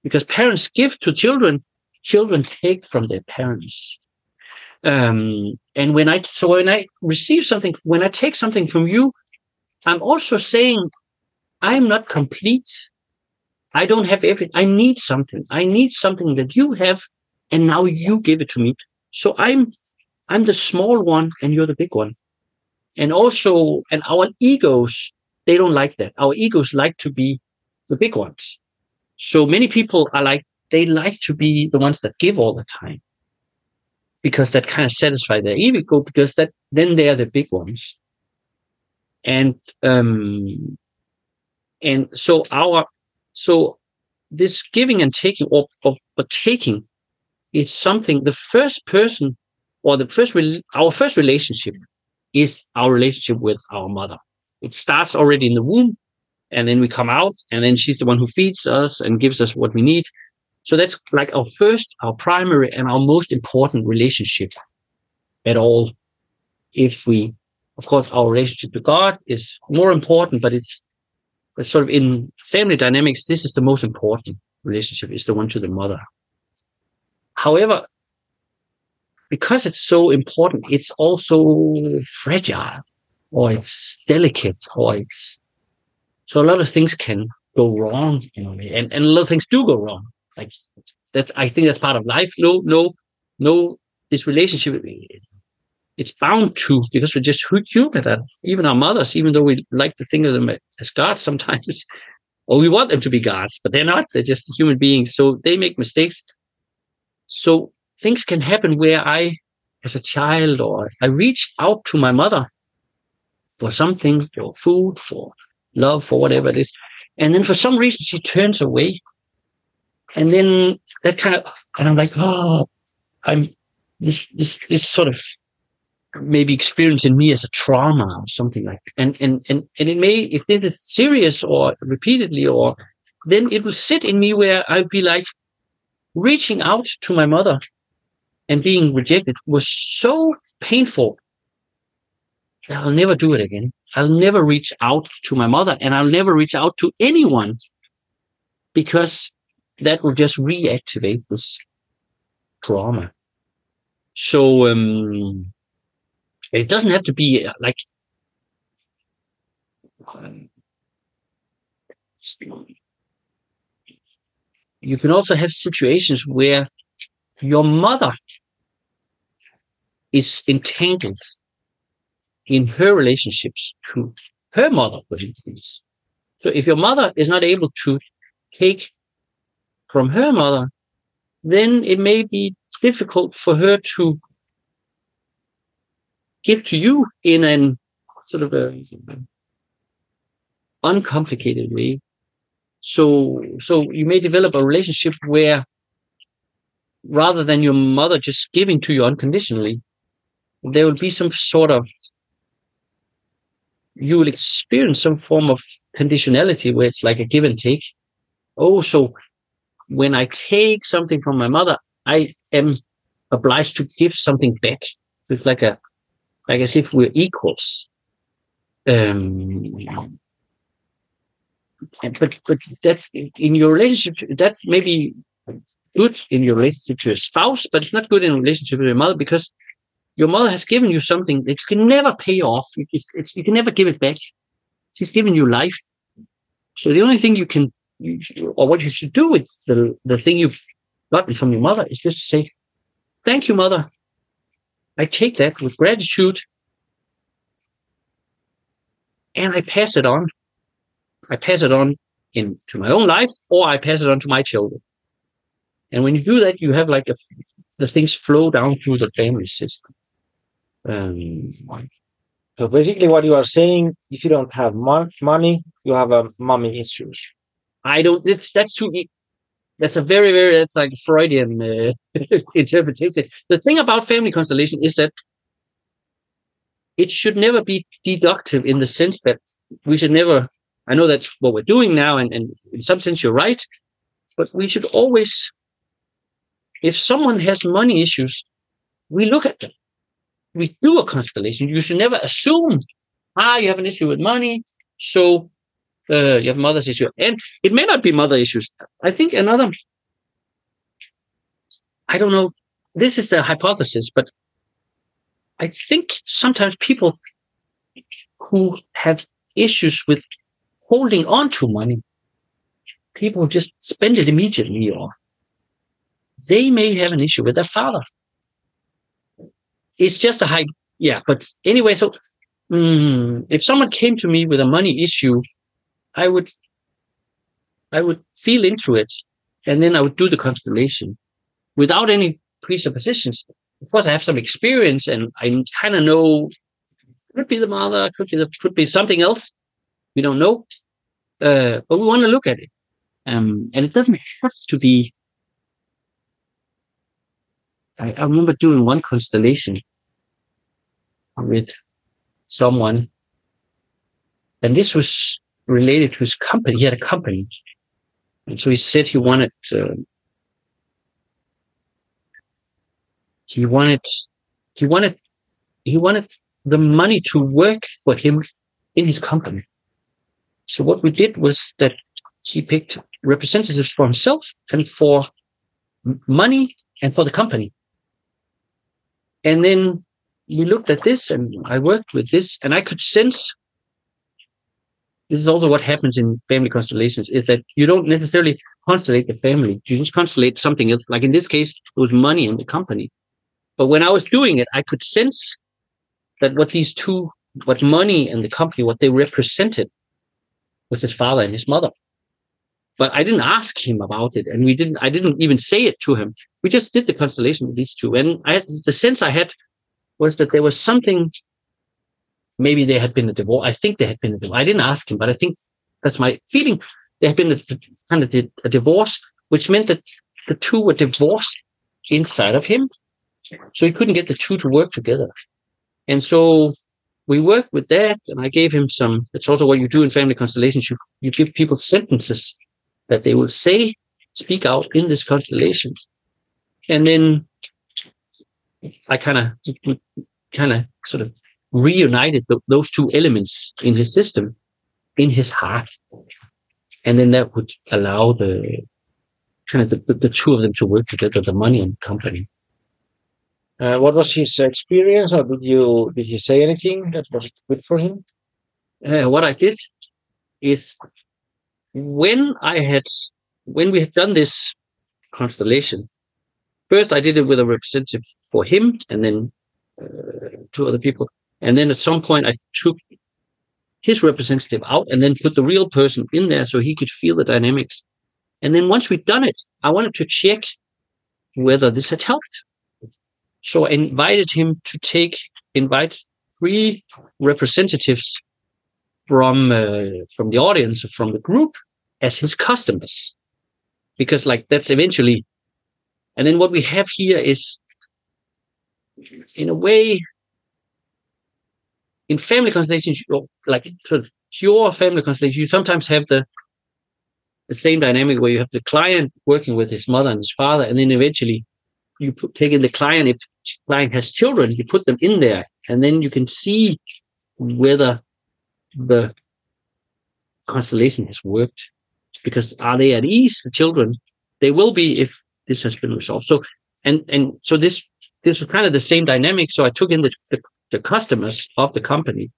Because parents give to children, children take from their parents. Um, and when I, so when I receive something, when I take something from you, I'm also saying, I'm not complete. I don't have everything. I need something. I need something that you have, and now you give it to me. So I'm, I'm the small one, and you're the big one. And also, and our egos, they don't like that. Our egos like to be the big ones. So many people are like, they like to be the ones that give all the time, because that kind of satisfies their ego, because that then they are the big ones. And um, and so our so this giving and taking or, or, or taking is something. The first person or the first re- our first relationship is our relationship with our mother. It starts already in the womb, and then we come out, and then she's the one who feeds us and gives us what we need. So that's like our first, our primary, and our most important relationship at all. If we Of course, our relationship to God is more important, but it's, it's sort of in family dynamics, this is the most important relationship, is the one to the mother. However, because it's so important, it's also fragile, or it's delicate, or it's... So a lot of things can go wrong, you know, and, and a lot of things do go wrong. Like that, I think that's part of life. No, no, no, this relationship... It's bound to, because we're just human. That even our mothers, even though we like to think of them as gods sometimes, or we want them to be gods, but they're not. They're just human beings, so they make mistakes. So things can happen where I, as a child, or I reach out to my mother for something, for food, for love, for whatever it is, and then for some reason she turns away, and then that kind of, and I'm like, oh, I'm this this this sort of. Maybe experience in me as a trauma or something like that. And, and, and, and it may, if it is serious or repeatedly, or then it will sit in me where I'd be like reaching out to my mother and being rejected was so painful that I'll never do it again. I'll never reach out to my mother, and I'll never reach out to anyone, because that will just reactivate this trauma. So, um, it doesn't have to be like um, you can also have situations where your mother is entangled in her relationships to her mother. So if your mother is not able to take from her mother, then it may be difficult for her to give to you in an sort of a uncomplicated way. So, so you may develop a relationship where, rather than your mother just giving to you unconditionally, there will be some sort of, you will experience some form of conditionality where it's like a give and take. Oh, so when I take something from my mother, I am obliged to give something back. It's like a, Like as if we're equals, um, and, but but that's in your relationship. That may be good in your relationship to your spouse, but it's not good in relationship with your mother, because your mother has given you something that you can never pay off. It's, it's, you can never give it back. She's given you life. So the only thing you can, or what you should do with the the thing you've gotten from your mother, is just to say, "Thank you, mother. I take that with gratitude, and I pass it on. I pass it on into my own life, or I pass it on to my children." And when you do that, you have like a, the things flow down through the family system. Um, so basically what you are saying, if you don't have mon- money, you have a mommy issues. I don't, it's, that's too, That's a very, very, that's like Freudian uh, interpretation. The thing about family constellation is that it should never be deductive in the sense that we should never, I know that's what we're doing now, and, and in some sense you're right, but we should always, if someone has money issues, we look at them. We do a constellation. You should never assume, ah, you have an issue with money, so uh, you have mother's issue. And it may not be mother issues. I think another, I don't know, this is a hypothesis, but I think sometimes people who have issues with holding on to money, people who just spend it immediately, or they may have an issue with their father. It's just a high, yeah. But anyway, so mm, if someone came to me with a money issue, I would, I would feel into it, and then I would do the constellation without any presuppositions. Of course, I have some experience, and I kind of know, could be the mother, could be the, could be something else. We don't know, uh, but we want to look at it, um, and it doesn't have to be. I, I remember doing one constellation with someone, and this was related to his company. He had a company, and so he said he wanted uh, he wanted he wanted he wanted the money to work for him in his company. So what we did was that he picked representatives for himself and for money and for the company. And then we looked at this, and I worked with this, and I could sense, this is also what happens in family constellations, is that you don't necessarily constellate the family. You just constellate something else. Like in this case, it was money and the company. But when I was doing it, I could sense that what these two, what money and the company, what they represented was his father and his mother. But I didn't ask him about it, and we didn't, I didn't even say it to him. We just did the constellation with these two. And I, the sense I had was that there was something, maybe they had been a divorce. I think they had been a divorce. I didn't ask him, but I think that's my feeling. They had been a, kind of a divorce, which meant that the two were divorced inside of him. So he couldn't get the two to work together. And so we worked with that, and I gave him some, it's also what you do in family constellations. You, you give people sentences that they will say, speak out in this constellation. And then I kind of, kind of sort of reunited th- those two elements in his system, in his heart. And then that would allow the, kind of the, the two of them to work together, the money and company. Uh, what was his experience, or did you, did he say anything that was good for him? Uh, what I did is, When I had, when we had done this constellation, first I did it with a representative for him, and then uh, two other people, and then at some point I took his representative out, and then put the real person in there so he could feel the dynamics. And then once we'd done it, I wanted to check whether this had helped. So I invited him to take, invite three representatives from uh, from the audience, from the group, as his customers, because like that's eventually, and then what we have here is, in a way, in family constellations, like sort of pure family constellations, you sometimes have the the same dynamic where you have the client working with his mother and his father, and then eventually you put, take in the client. If the client has children, you put them in there, and then you can see whether the constellation has worked, because are they at ease, the children? They will be if this has been resolved. So and and so this this was kind of the same dynamic. So I took in the, the, the customers of the company,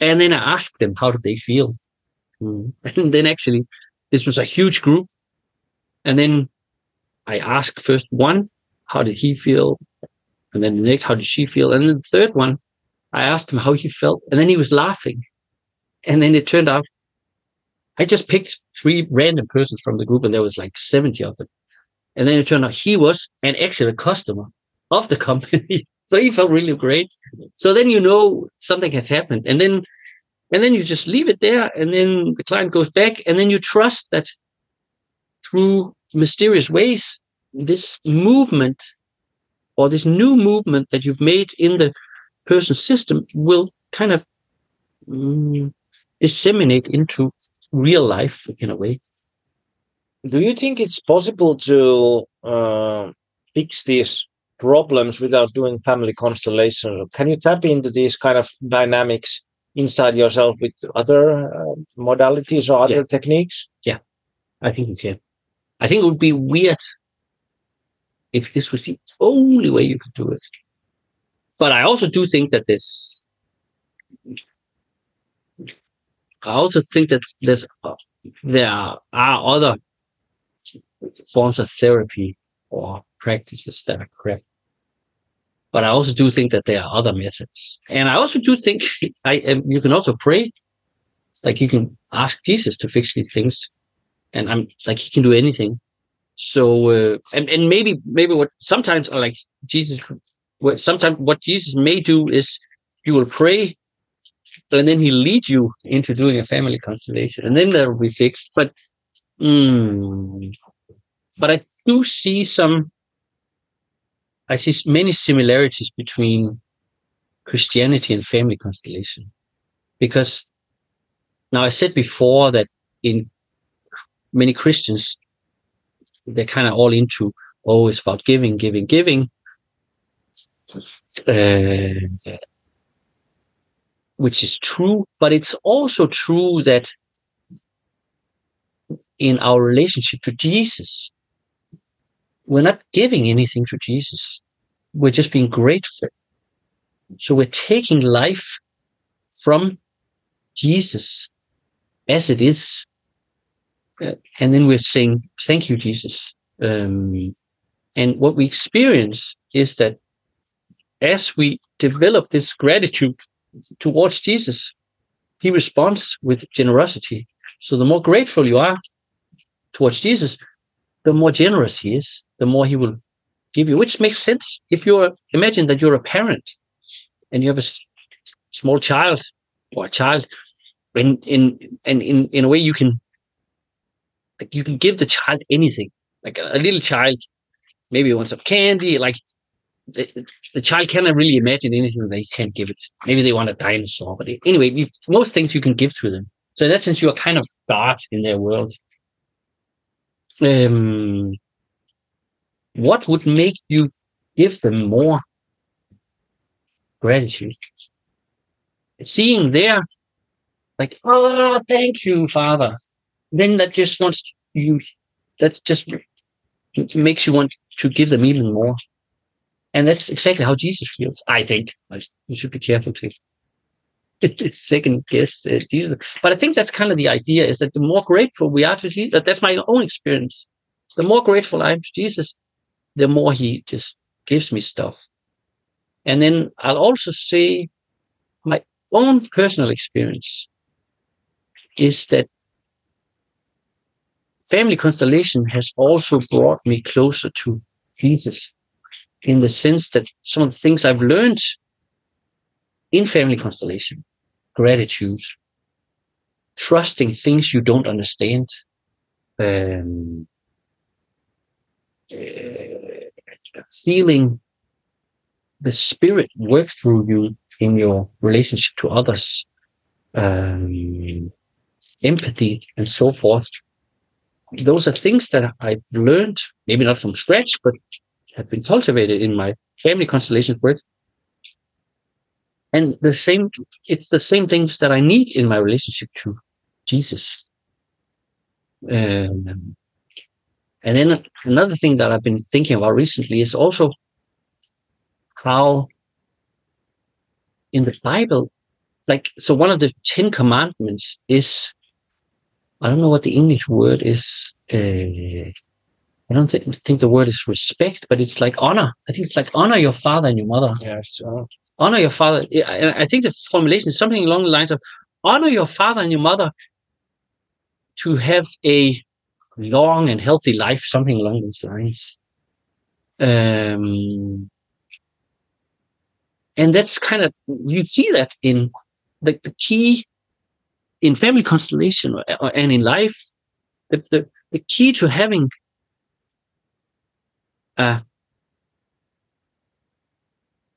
and then I asked them how do they feel. Mm. And then actually this was a huge group, and then I asked first one, how did he feel, and then the next, how did she feel, and then the third one, I asked him how he felt, and then he was laughing. And then it turned out, I just picked three random persons from the group, and there was like seventy of them. And then it turned out he was an actual customer of the company. So he felt really great. So then you know something has happened. And then and then you just leave it there, and then the client goes back, and then you trust that through mysterious ways, this movement or this new movement that you've made in the person's system will kind of mm, disseminate into real life in a way. Do you think it's possible to uh, fix these problems without doing family constellations? Can you tap into these kind of dynamics inside yourself with other uh, modalities or other yeah. techniques? Yeah, I think you can. I think it would be weird if this was the only way you could do it. But I also do think that this, I also think that there's, uh, there are other forms of therapy or practices that are correct. But I also do think that there are other methods. And I also do think I um, you can also pray. Like you can ask Jesus to fix these things. And I'm like, he can do anything. So, uh, and, and maybe, maybe what sometimes like Jesus, what, sometimes what Jesus may do is you will pray and then he'll lead you into doing a family constellation and then that will be fixed. But, mm, but I do see some, I see many similarities between Christianity and family constellation, because now I said before that in many Christians, they're kind of all into, oh, it's about giving, giving, giving, uh, which is true. But it's also true that in our relationship to Jesus, we're not giving anything to Jesus. We're just being grateful. So we're taking life from Jesus as it is. And then we're saying, thank you, Jesus. Um, and what we experience is that as we develop this gratitude towards Jesus, he responds with generosity. So the more grateful you are towards Jesus, the more generous he is, the more he will give you, which makes sense. If you're, imagine that you're a parent and you have a small child or a child, and in, and in, in a way you can, like you can give the child anything. Like a, a little child, maybe wants some candy. Like the, the child cannot really imagine anything they can't give it. Maybe they want a dinosaur. But anyway, you, most things you can give to them. So in that sense, you are kind of God in their world. Um, what would make you give them more gratitude? Seeing their, like, oh, thank you, Father. Then that just wants you, that just makes you want to give them even more. And that's exactly how Jesus feels, I think. You should be careful to second guess uh, Jesus. But I think that's kind of the idea, is that the more grateful we are to Jesus, that's my own experience. The more grateful I am to Jesus, the more he just gives me stuff. And then I'll also say my own personal experience is that family constellation has also brought me closer to Jesus, in the sense that some of the things I've learned in family constellation, gratitude, trusting things you don't understand, um, uh, feeling the spirit work through you in your relationship to others, um, empathy and so forth. Those are things that I've learned, maybe not from scratch, but have been cultivated in my family constellation work. And the same, it's the same things that I need in my relationship to Jesus. Um, and then another thing that I've been thinking about recently is also how in the Bible, like, so one of the Ten Commandments is, I don't know what the English word is. Uh, I don't th- think the word is respect, but it's like honor. I think it's like honor your father and your mother. Yes, honor. honor your father. I, I think the formulation is something along the lines of honor your father and your mother to have a long and healthy life, something along those lines. Um, and that's kind of, you see that in like the key in family constellation and in life, the, the, the key to having a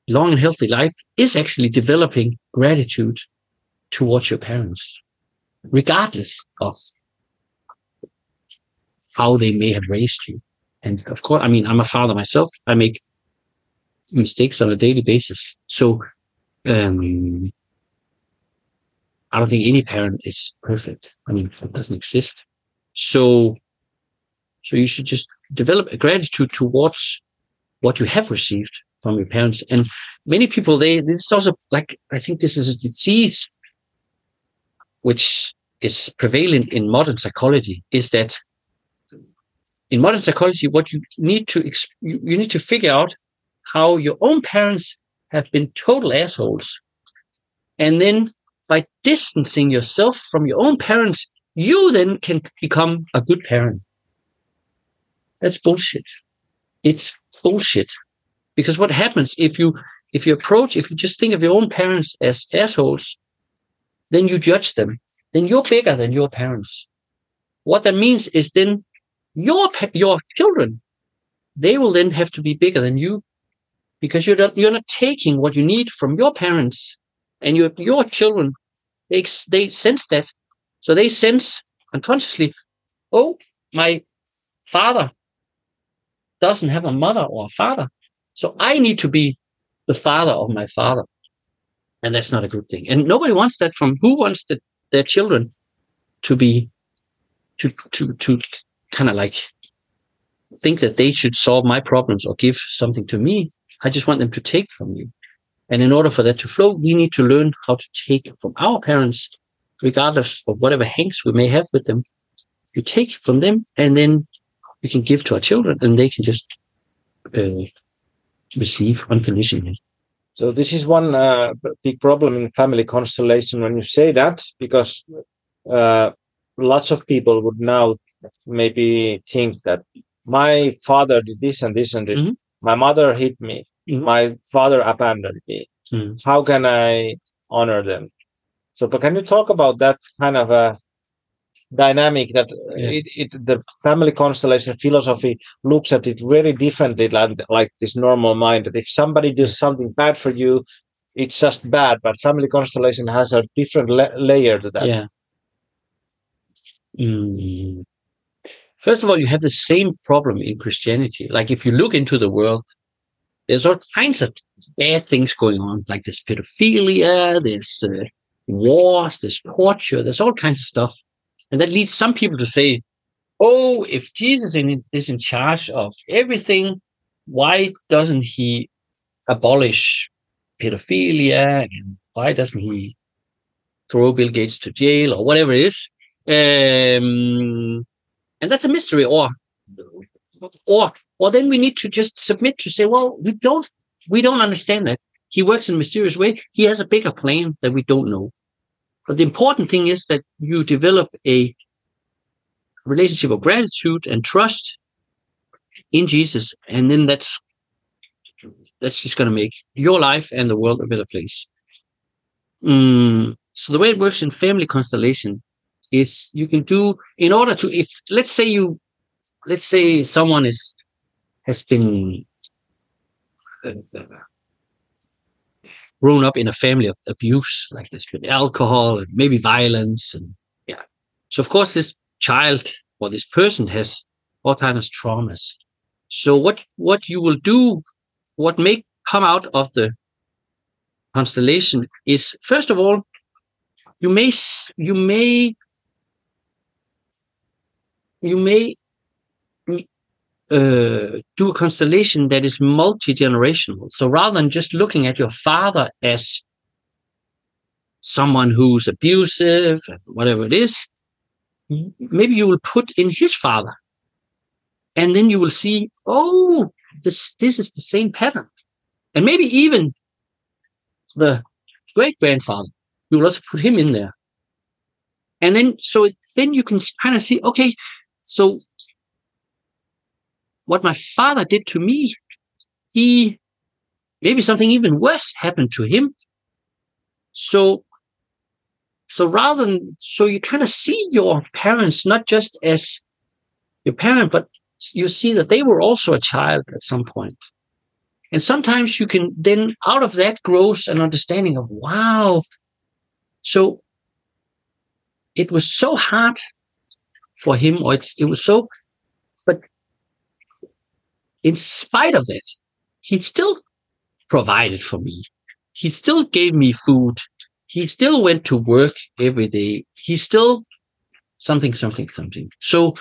long and healthy life is actually developing gratitude towards your parents, regardless of how they may have raised you. And of course, I mean, I'm a father myself. I make mistakes on a daily basis. So um, I don't think any parent is perfect. I mean, it doesn't exist. So, so you should just develop a gratitude towards what you have received from your parents. And many people, they, this is also like, I think this is a disease which is prevalent in modern psychology, is that in modern psychology, what you need to, exp- you need to figure out how your own parents have been total assholes. And then by distancing yourself from your own parents, you then can become a good parent. That's bullshit. It's bullshit. Because what happens if you, if you approach, if you just think of your own parents as assholes, then you judge them, then you're bigger than your parents. What that means is then your, your children, they will then have to be bigger than you, because you're not, you're not taking what you need from your parents, and your, your children, they, they sense that. So they sense unconsciously, oh, my father doesn't have a mother or a father. So I need to be the father of my father. And that's not a good thing. And nobody wants that from, who wants the, their children to be, to, to, to kind of like think that they should solve my problems or give something to me. I just want them to take from you. And in order for that to flow, we need to learn how to take from our parents, regardless of whatever hanks we may have with them. You take from them, and then we can give to our children, and they can just uh, receive unconditionally. So this is one uh, big problem in family constellation when you say that, because uh, lots of people would now maybe think that my father did this and this and this. Mm-hmm. My mother hit me. Mm-hmm. My father abandoned me. Mm-hmm. How can I honor them? So, but can you talk about that kind of a dynamic that yeah. it, it the family constellation philosophy looks at it very differently, like, like this normal mind, that if somebody does something bad for you, it's just bad, but family constellation has a different la- layer to that. Yeah. Mm. First of all, you have the same problem in Christianity. Like, if you look into the world, there's all kinds of bad things going on, like there's pedophilia, there's uh, wars, there's torture, there's all kinds of stuff. And that leads some people to say, oh, if Jesus is in charge of everything, why doesn't he abolish pedophilia? And why doesn't he throw Bill Gates to jail or whatever it is? Um, and that's a mystery. Or, or, or then we need to just submit to say, well, we don't, we don't understand that. He works in a mysterious way. He has a bigger plan that we don't know. But the important thing is that you develop a relationship of gratitude and trust in Jesus. And then that's, that's just going to make your life and the world a better place. Mm, so the way it works in family constellation is you can do, in order to, if let's say you, let's say someone is, has been uh, grown up in a family of abuse, like this with alcohol and maybe violence. And yeah. So of course this child or this person has all kinds of traumas. So what, what you will do, what may come out of the constellation is, first of all, you may, you may, you may Uh, do a constellation that is multi-generational. So rather than just looking at your father as someone who's abusive, whatever it is, maybe you will put in his father. And then you will see, oh, this, this is the same pattern. And maybe even the great-grandfather, you will also put him in there. And then, so then you can kind of see, okay, so what my father did to me, he, maybe something even worse happened to him. So, so rather than, so you kind of see your parents, not just as your parent, but you see that they were also a child at some point. And sometimes you can then, out of that grows an understanding of, wow, so it was so hard for him, or it's, it was so, but in spite of that, he still provided for me. He still gave me food. He still went to work every day. He still something, something, something. So,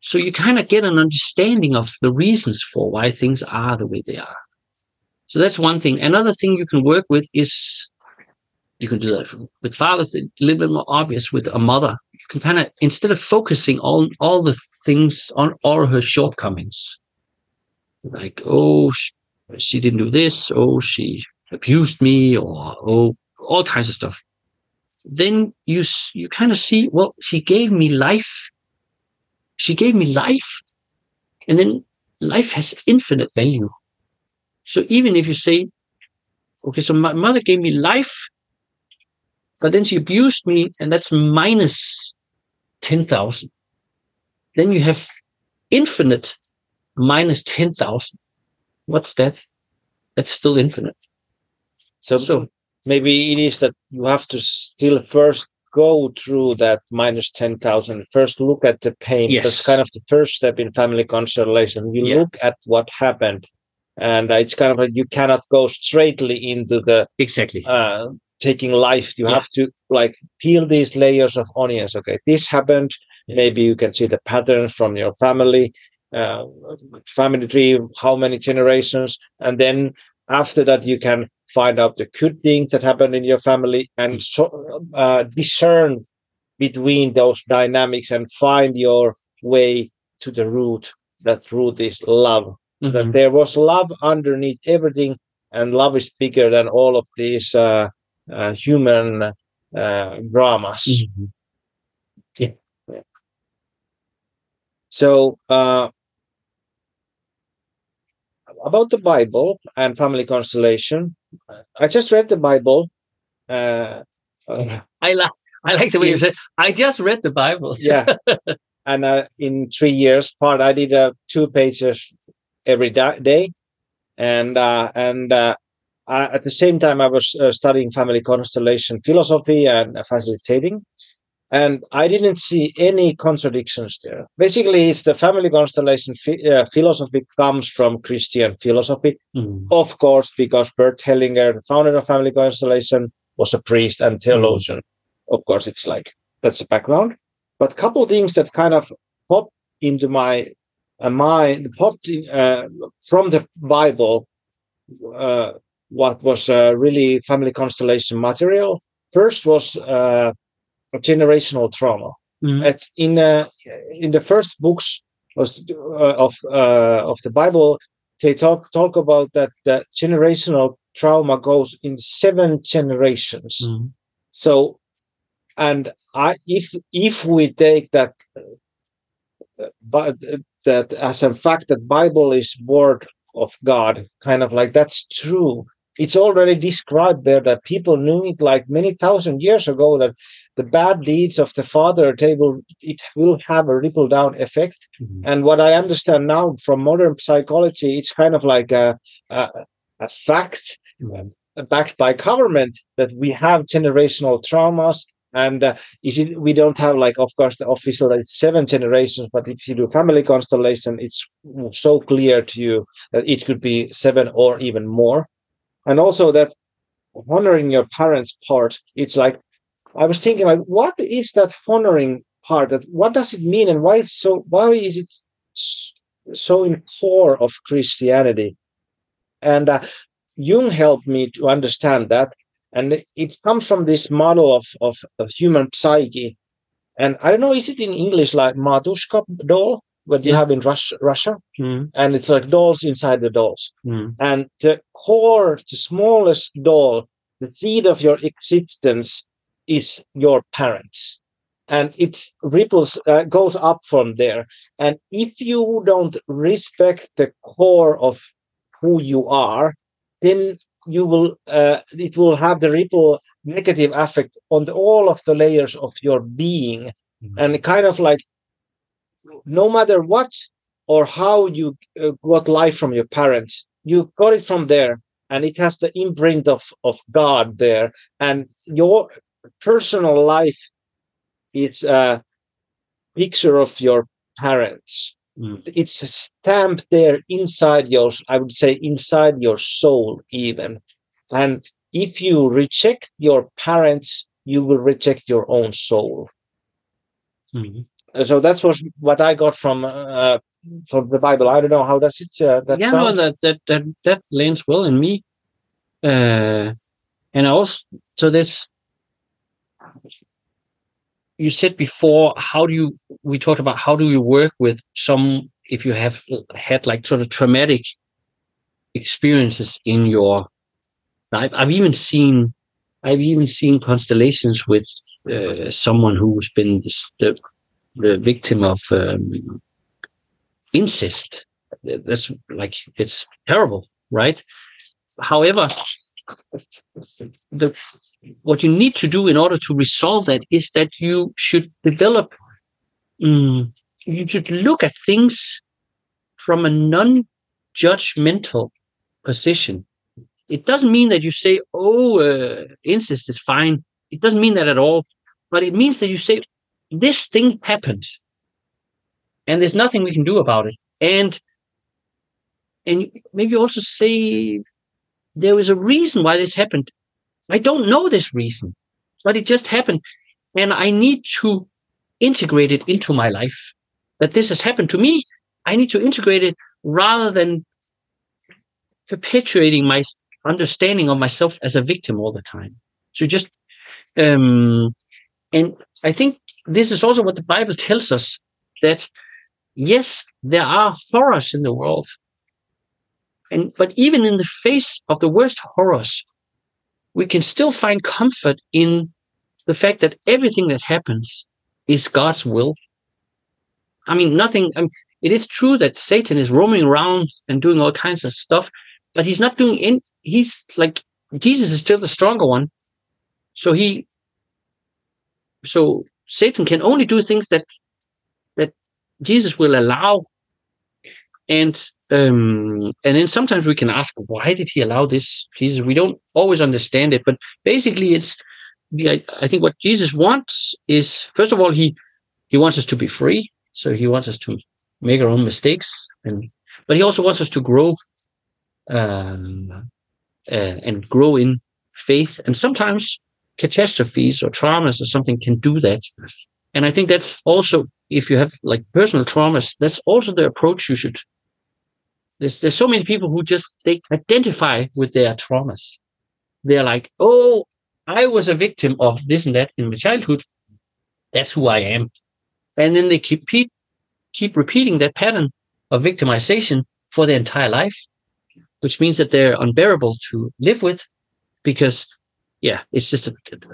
so you kind of get an understanding of the reasons for why things are the way they are. So that's one thing. Another thing you can work with is, you can do that with fathers, a little bit more obvious with a mother. You can kind of, instead of focusing on all the things, on all her shortcomings, like, oh, she didn't do this, oh, she abused me, or oh, all kinds of stuff. Then you you kind of see, well, she gave me life. She gave me life. And then life has infinite value. So even if you say, okay, so my mother gave me life, but then she abused me, and that's minus ten thousand. Then you have infinite minus ten thousand. What's that? That's still infinite. So, so maybe it is that you have to still first go through that minus ten thousand. First look at the pain. Yes. That's kind of the first step in family constellation. You yeah. look at what happened. And it's kind of like you cannot go straightly into the... Exactly. Uh, taking life. You yeah. have to like peel these layers of onions. Okay, this happened. Yeah. Maybe you can see the patterns from your family, uh, family tree, how many generations. And then after that, you can find out the good things that happened in your family and so, uh, discern between those dynamics and find your way to the root. That root is love. Mm-hmm. That there was love underneath everything, and love is bigger than all of these uh, uh, human uh, dramas. Mm-hmm. Yeah. yeah. So, uh, about the Bible and family constellation, I just read the Bible. Uh, uh, I like I like the way you said. I just read the Bible. yeah, and uh, in three years part, I did uh, two pages every da- day, and uh, and uh, I, at the same time I was uh, studying family constellation philosophy and uh, facilitating, and I didn't see any contradictions there. Basically, it's the family constellation ph- uh, philosophy comes from Christian philosophy, mm. of course, because Bert Hellinger, the founder of family constellation, was a priest and theologian. Mm. Of course, it's like, that's the background. But a couple of things that kind of popped into my uh, mind, popped in, uh, from the Bible, uh, what was uh, really family constellation material. First was... Uh, generational trauma. Mm. At, in uh, in the first books was, uh, of uh, of the Bible, they talk talk about that, that generational trauma goes in seven generations. Mm. So, and I if if we take that, uh, that as a fact that Bible is word of God, kind of like that's true. It's already described there that people knew it like many thousand years ago that the bad deeds of the father, they will, it will have a ripple down effect. Mm-hmm. And what I understand now from modern psychology, it's kind of like a, a, a fact mm-hmm. backed by government that we have generational traumas. And uh, is it, we don't have like, of course, the official that it's seven generations, but if you do family constellation, it's so clear to you that it could be seven or even more. And also that honoring your parents part, it's like, I was thinking like, what is that honoring part? That what does it mean? And why is so, why is it so in core of Christianity? And uh, Jung helped me to understand that. And it, it comes from this model of, of, of human psyche. And I don't know, is it in English like Matushka doll, what you yeah. have in Rus- Russia? Mm. And it's like dolls inside the dolls. Mm. And the core, the smallest doll, the seed of your existence is your parents, and it ripples uh, goes up from there. And if you don't respect the core of who you are, then you will uh, it will have the ripple negative effect on the, all of the layers of your being. Mm-hmm. And kind of like no matter what or how you uh, got life from your parents. You got it from there, and it has the imprint of, of God there. And your personal life is a picture of your parents. Mm. It's a stamp there inside your, I would say, inside your soul even. And if you reject your parents, you will reject your own soul. Mm-hmm. So that's what what I got from uh, from the Bible. I don't know how does it. Uh, that yeah, sound? No, that that that that lands well in me, uh, and I also so this. You said before, how do you? We talked about how do you work with some if you have had like sort of traumatic experiences in your life. I've even seen. I've even seen constellations with uh, someone who's been the, the victim of um, incest. That's like, it's terrible, right? However, the, what you need to do in order to resolve that is that you should develop, um, you should look at things from a non-judgmental position. It doesn't mean that you say, oh, uh, incest is fine. It doesn't mean that at all. But it means that you say, this thing happened. And there's nothing we can do about it. And and maybe also say, there was a reason why this happened. I don't know this reason, but it just happened. And I need to integrate it into my life. That this has happened to me. I need to integrate it rather than perpetuating my understanding of myself as a victim all the time. So just, um, and I think this is also what the Bible tells us, that yes, there are horrors in the world. And, but even in the face of the worst horrors, we can still find comfort in the fact that everything that happens is God's will. I mean, nothing, I mean, it is true that Satan is roaming around and doing all kinds of stuff, but he's not doing in. He's like, Jesus is still the stronger one. So he, so Satan can only do things that, that Jesus will allow. And, um, and then sometimes we can ask, why did he allow this? Jesus, we don't always understand it, but basically it's, I, I think what Jesus wants is, first of all, he, he wants us to be free. So he wants us to make our own mistakes. And, but he also wants us to grow. Um, uh, and grow in faith, and sometimes catastrophes or traumas or something can do that. And I think that's also, if you have like personal traumas, that's also the approach you should. There's there's so many people who just they identify with their traumas. They're like, oh, I was a victim of this and that in my childhood. That's who I am, and then they keep keep, keep repeating that pattern of victimization for their entire life, which means that they're unbearable to live with because, yeah, it's just, a,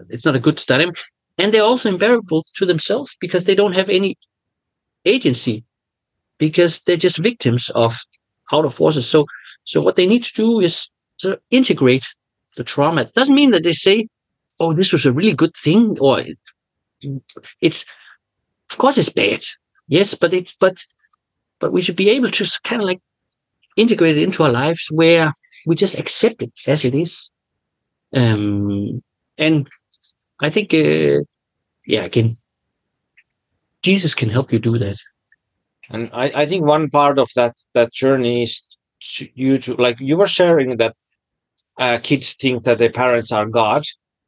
it's not a good dynamic. And they're also unbearable to themselves because they don't have any agency because they're just victims of outer forces. So, so what they need to do is sort of integrate the trauma. It doesn't mean that they say, oh, this was a really good thing, or it, it's, of course it's bad. Yes, but it's, but, but we should be able to kind of like, integrated into our lives where we just accept it as it is. Um, and I think, uh, yeah, again, Jesus can help you do that. And I, I think one part of that that journey is to you to, like you were sharing that uh, kids think that their parents are God,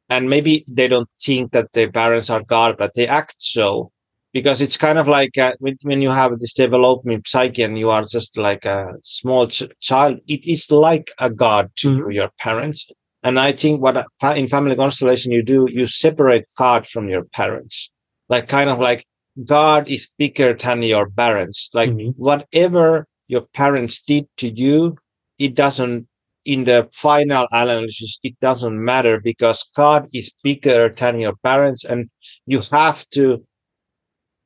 and maybe they don't think that their parents are God, but they act so. Because it's kind of like uh, when you have this development psyche and you are just like a small ch- child, it is like a God to mm-hmm. your parents. And I think what in family constellation you do, you separate God from your parents. Like kind of like God is bigger than your parents. Like mm-hmm. whatever your parents did to you, it doesn't, in the final analysis, it doesn't matter because God is bigger than your parents, and you have to.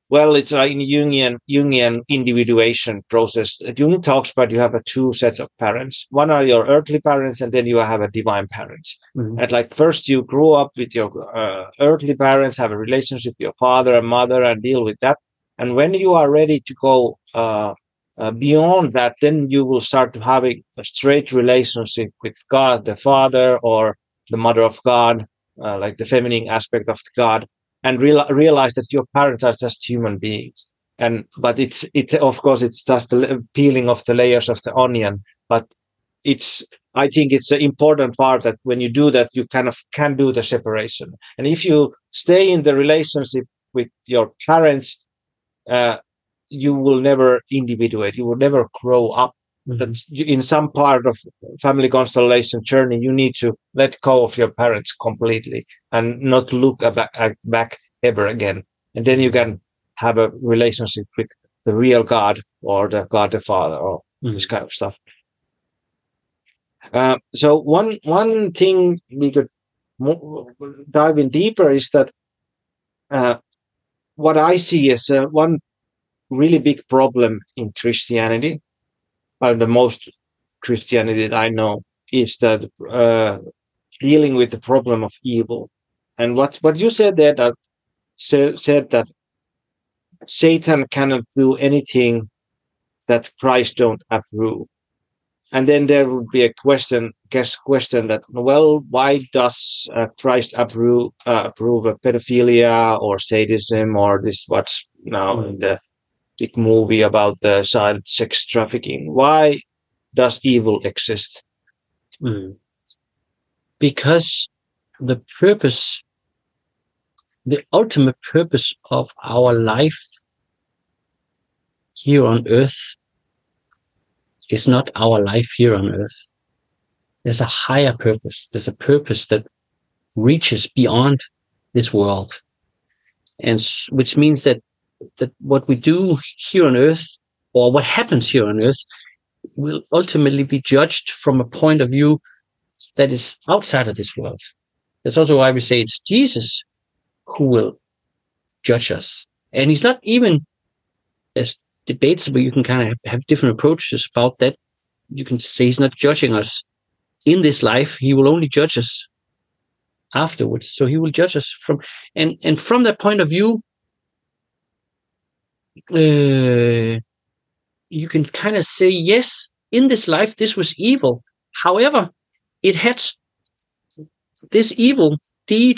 Well, it's like in Jungian, Jungian individuation process. Jung talks about you have a two sets of parents. One are your earthly parents, and then you have a divine parents. Mm-hmm. And like first you grow up with your uh, earthly parents, have a relationship with your father and mother and deal with that. And when you are ready to go uh, Uh, beyond that, then you will start to have a, a straight relationship with God, the Father, or the Mother of God, uh, like the feminine aspect of God, and real, realize that your parents are just human beings. And but it's it of course it's just the peeling of the layers of the onion. But it's I think it's an important part that when you do that, you kind of can do the separation. And if you stay in the relationship with your parents, Uh, you will never individuate, you will never grow up. Mm-hmm. In some part of family constellation journey, you need to let go of your parents completely and not look ab- back ever again. And then you can have a relationship with the real God or the God the Father or mm-hmm. this kind of stuff. Uh, so one, one thing we could mo- dive in deeper is that uh, what I see is uh, one really big problem in Christianity, or the most Christianity that I know, is that uh, dealing with the problem of evil. And what what you said there, that sa- said that Satan cannot do anything that Christ don't approve. And then there would be a question, guess question that, well, why does uh, Christ approve uh, approve of pedophilia or sadism or this what's now in the big movie about the child sex trafficking? Why does evil exist? Mm. Because the purpose, the ultimate purpose of our life here on earth is not our life here on earth. There's a higher purpose. There's a purpose that reaches beyond this world. And which means that that what we do here on earth, or what happens here on earth, will ultimately be judged from a point of view that is outside of this world. That's also why we say it's Jesus who will judge us. And he's not even, there's debates, but you can kind of have, have different approaches about that. You can say he's not judging us in this life. He will only judge us afterwards. So he will judge us from, and, and from that point of view, Uh, you can kind of say, yes, in this life, this was evil. However, it had this evil deed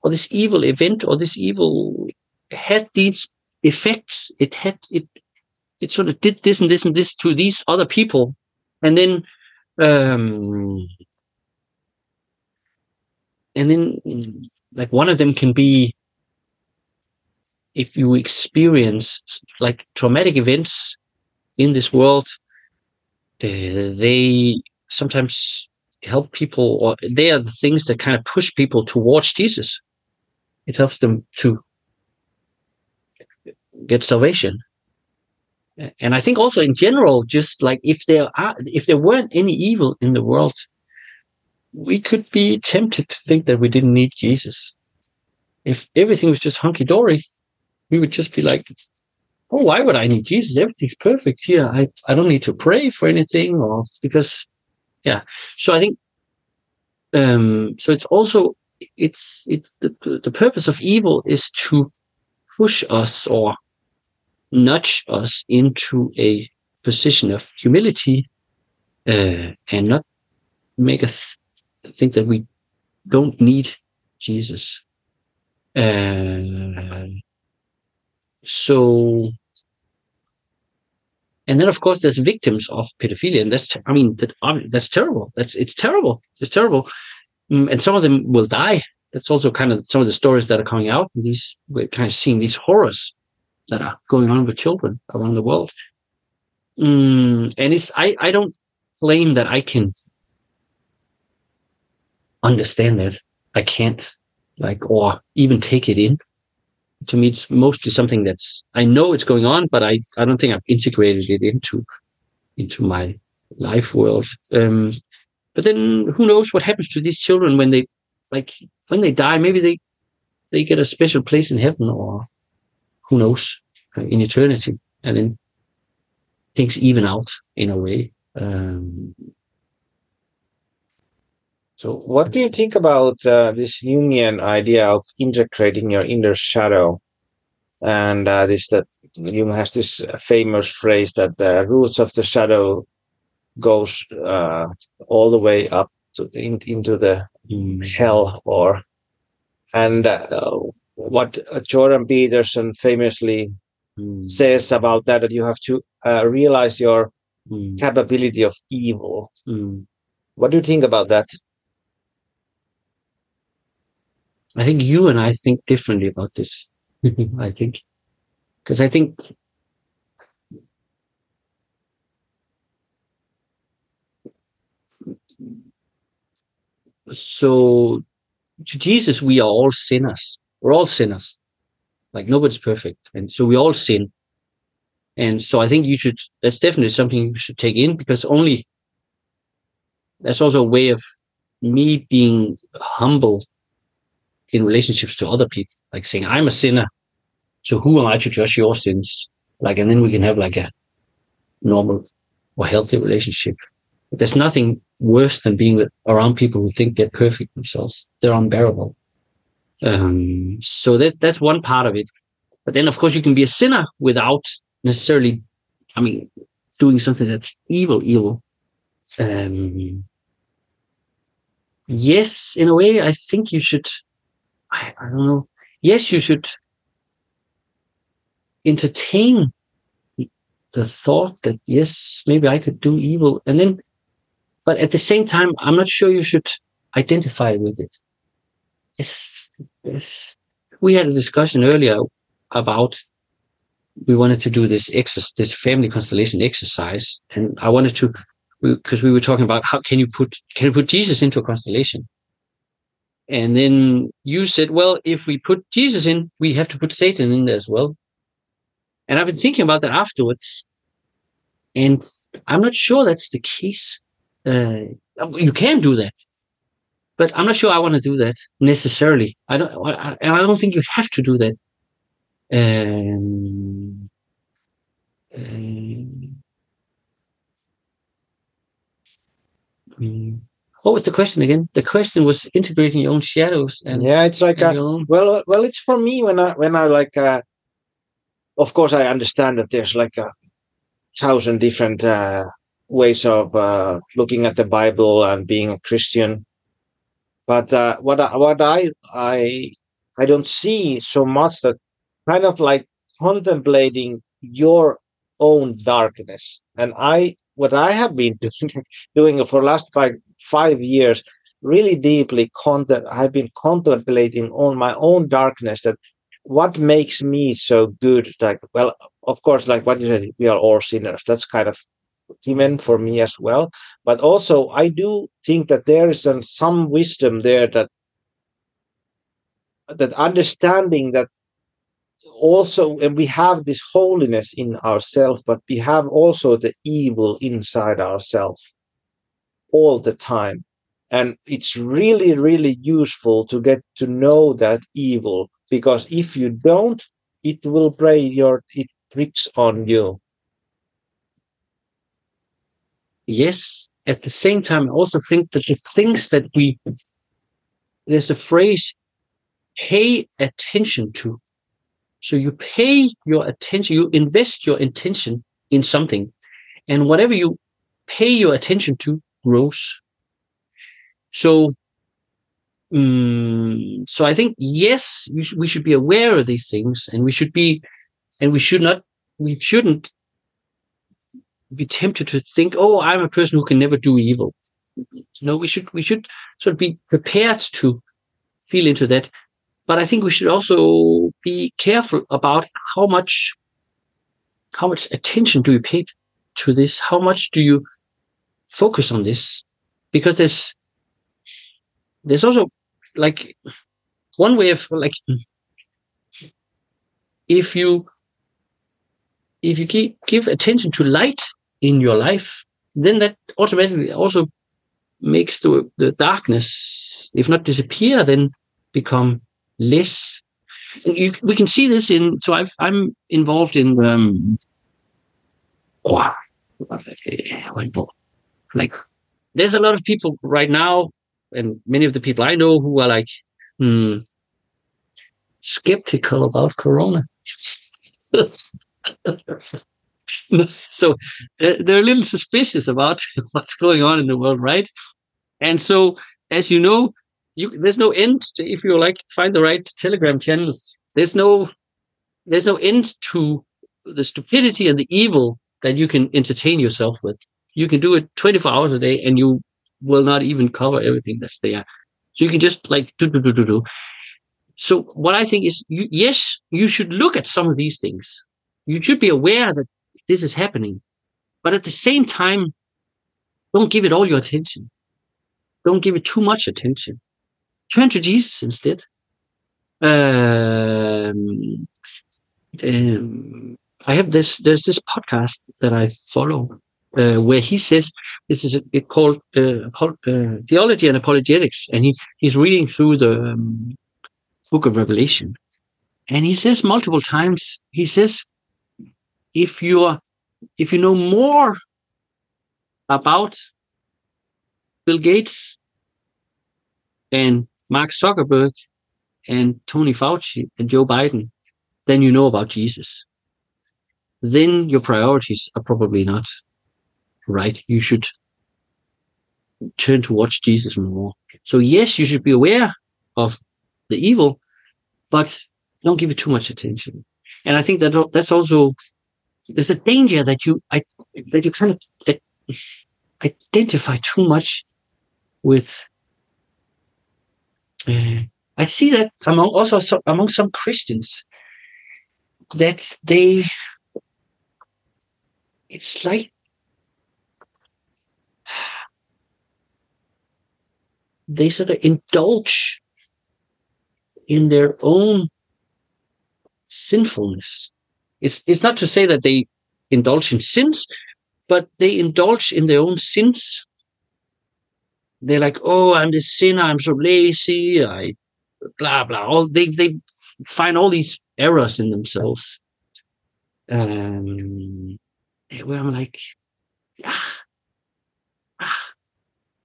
or this evil event or this evil had these effects. It had it, it sort of did this and this and this to these other people. And then, um, and then like one of them can be, if you experience like traumatic events in this world, uh, they sometimes help people, or they are the things that kind of push people towards Jesus. It helps them to get salvation. And I think also in general, just like if there are, if there weren't any evil in the world, we could be tempted to think that we didn't need Jesus. If everything was just hunky-dory, we would just be like, oh, why would I need Jesus? Everything's perfect here. I, I don't need to pray for anything, or because, yeah. So I think, um, so it's also, it's, it's the, the purpose of evil is to push us or nudge us into a position of humility, uh, and not make us th- think that we don't need Jesus. Uh, So, and then of course there's victims of pedophilia, and that's, I mean, that that's terrible. That's, it's terrible. It's terrible. And some of them will die. That's also kind of some of the stories that are coming out. These, we're kind of seeing these horrors that are going on with children around the world. Mm, and it's, I, I don't claim that I can understand that. I can't, like, or even take it in. To me, it's mostly something that's, I know it's going on, but I, I don't think I've integrated it into into my life world. Um, but then who knows what happens to these children when they, like, when they die? Maybe they, they get a special place in heaven, or who knows, in eternity. And then things even out in a way. Um, So what do you think about uh, this Jungian idea of integrating your inner shadow, and uh, this that Jung has this famous phrase that the roots of the shadow goes uh, all the way up to in, into the hell or and uh, what Jordan Peterson famously mm. says about that, that you have to uh, realize your mm. capability of evil. Mm. What do you think about that? I think you and I think differently about this. I think, because I think so. To Jesus, we are all sinners. We're all sinners. Like nobody's perfect, and so we all sin. And so I think you should. That's definitely something you should take in, because only. That's also a way of me being humble in relationships to other people, like saying, I'm a sinner, so who am I to judge your sins? Like, and then we can have like a normal or healthy relationship. But there's nothing worse than being with, around people who think they're perfect themselves. They're unbearable. Um, so that's, that's one part of it. But then, of course, you can be a sinner without necessarily, I mean, doing something that's evil, evil. Um, yes, in a way, I think you should... I, I don't know. Yes, you should entertain the thought that, yes, maybe I could do evil. And then, but at the same time, I'm not sure you should identify with it. It's, it's, we had a discussion earlier about we wanted to do this exercise, this family constellation exercise. And I wanted to, because we, we were talking about how can you put, can you put Jesus into a constellation? And then you said, well, if we put Jesus in, we have to put Satan in there as well. And I've been thinking about that afterwards. And I'm not sure that's the case. Uh, you can do that. But I'm not sure I want to do that necessarily. I don't, I, and I don't think you have to do that. Um, um, um, What was the question again? The question was integrating your own shadows and yeah, it's like a, own... well, well, it's for me when I when I like. Uh, of course, I understand that there's like a thousand different uh, ways of uh, looking at the Bible and being a Christian, but uh, what I, what I I I don't see so much that kind of like contemplating your own darkness. And I what I have been doing doing for the last five. Five years, really deeply. Content. I've been contemplating on my own darkness. That what makes me so good. Like, well, of course, like what you said, we are all sinners. That's kind of amen for me as well. But also, I do think that there is some, some wisdom there that that understanding that also, and we have this holiness in ourselves, but we have also the evil inside ourselves. All the time, and it's really really useful to get to know that evil, because if you don't, it will play your it tricks on you. Yes, at the same time I also think that the things that we there's a phrase pay attention to. So you pay your attention, you invest your intention in something, and whatever you pay your attention to grows. So, um, so I think yes, we, sh we should be aware of these things, and we should be, and we should not, we shouldn't be tempted to think, oh, I'm a person who can never do evil. No, we should, we should sort of be prepared to feel into that. But I think we should also be careful about how much, how much attention do you pay to this? How much do you focus on this, because there's there's also like one way of like if you if you give, give attention to light in your life, then that automatically also makes the, the darkness, if not disappear, then become less. And you, we can see this in so I've, I'm involved in um wow like there's a lot of people right now, and many of the people I know who are like hmm, skeptical about Corona. So they're, they're a little suspicious about what's going on in the world, right? And so, as you know, you, there's no end to, if you like, find the right Telegram channels. There's no, there's no end to the stupidity and the evil that you can entertain yourself with. You can do it twenty-four hours a day, and you will not even cover everything that's there. So you can just like do do do do do. So what I think is, you, yes, you should look at some of these things. You should be aware that this is happening, but at the same time, don't give it all your attention. Don't give it too much attention. Turn to Jesus instead. Um, um, I have this. There's this podcast that I follow uh, where he says this is a, it called uh, uh, Theology and Apologetics, and he he's reading through the um, Book of Revelation, and he says multiple times. He says, if you are, if you know more about Bill Gates and Mark Zuckerberg and Tony Fauci and Joe Biden than you know about Jesus, then your priorities are probably not right. You should turn towards Jesus more. So yes, you should be aware of the evil, but don't give it too much attention. And I think that that's also, there's a danger that you I, that you kind of uh, identify too much with. Uh, I see that among also so, among some Christians, that they, it's like they sort of indulge in their own sinfulness. It's it's not to say that they indulge in sins, but they indulge in their own sins. They're like, oh, I'm this sinner, I'm so lazy, I blah blah. All they they find all these errors in themselves. Um, where I'm like, ah, ah.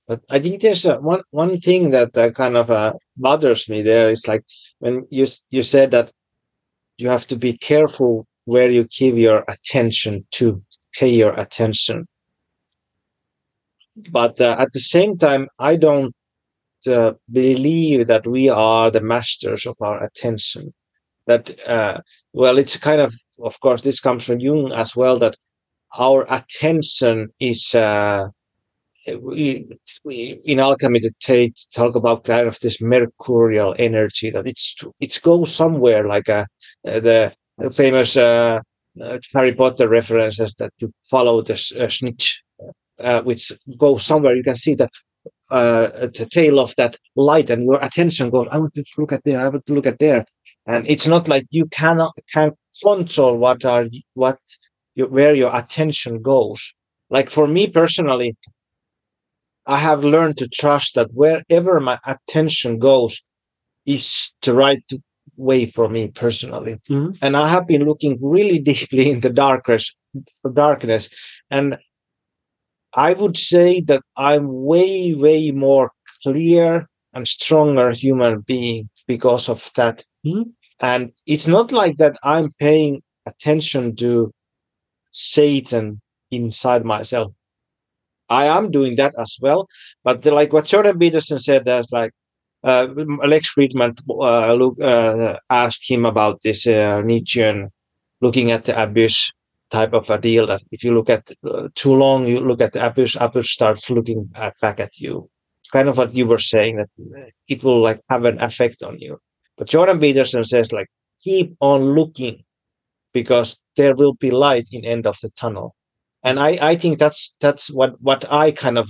But I think there's a, one one thing that uh, kind of uh, bothers me. There is like when you you said that you have to be careful where you give your attention to, pay your attention. But uh, at the same time, I don't uh, believe that we are the masters of our attention. That, uh, well, it's kind of, of course, this comes from Jung as well, that our attention is, uh, we, we, in alchemy, to take, talk about kind of this mercurial energy, that it's it's goes somewhere, like a, uh, the famous uh, uh, Harry Potter references that you follow the uh, snitch, uh, which goes somewhere. You can see that uh, the tail of that light, and your attention goes, I want to look at there, I want to look at there. And it's not like you cannot can control what are what you, where your attention goes. Like for me personally, I have learned to trust that wherever my attention goes is the right way for me personally. Mm-hmm. And I have been looking really deeply in the darkness, darkness. And I would say that I'm way, way more clear and stronger human being because of that. Mm-hmm. And it's not like that I'm paying attention to Satan inside myself. I am doing that as well, but the, like what Jordan Peterson said, there's like uh, Alex Friedman uh, look, uh, asked him about this uh, Nietzschean looking at the abyss type of a deal. That if you look at uh, too long, you look at the abyss, abyss starts looking at, back at you. Kind of what you were saying, that it will like have an effect on you. But Jordan Peterson says like keep on looking, because there will be light in end of the tunnel. And I, I think that's that's what, what I kind of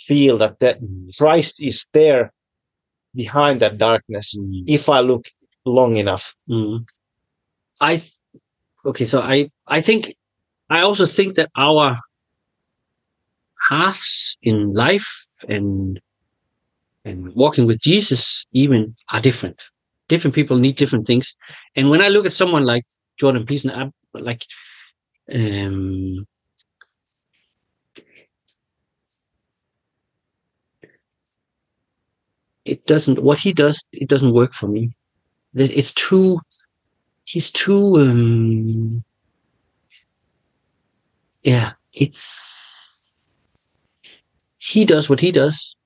feel, that the Christ is there behind that darkness, mm. if I look long enough. Mm. I th- okay, so I I think I also think that our paths in life and and walking with Jesus even are different. Different people need different things. And when I look at someone like Jordan Peterson, I'm like um. It doesn't, what he does, it doesn't work for me. It's too, he's too, um, yeah, it's, he does what he does.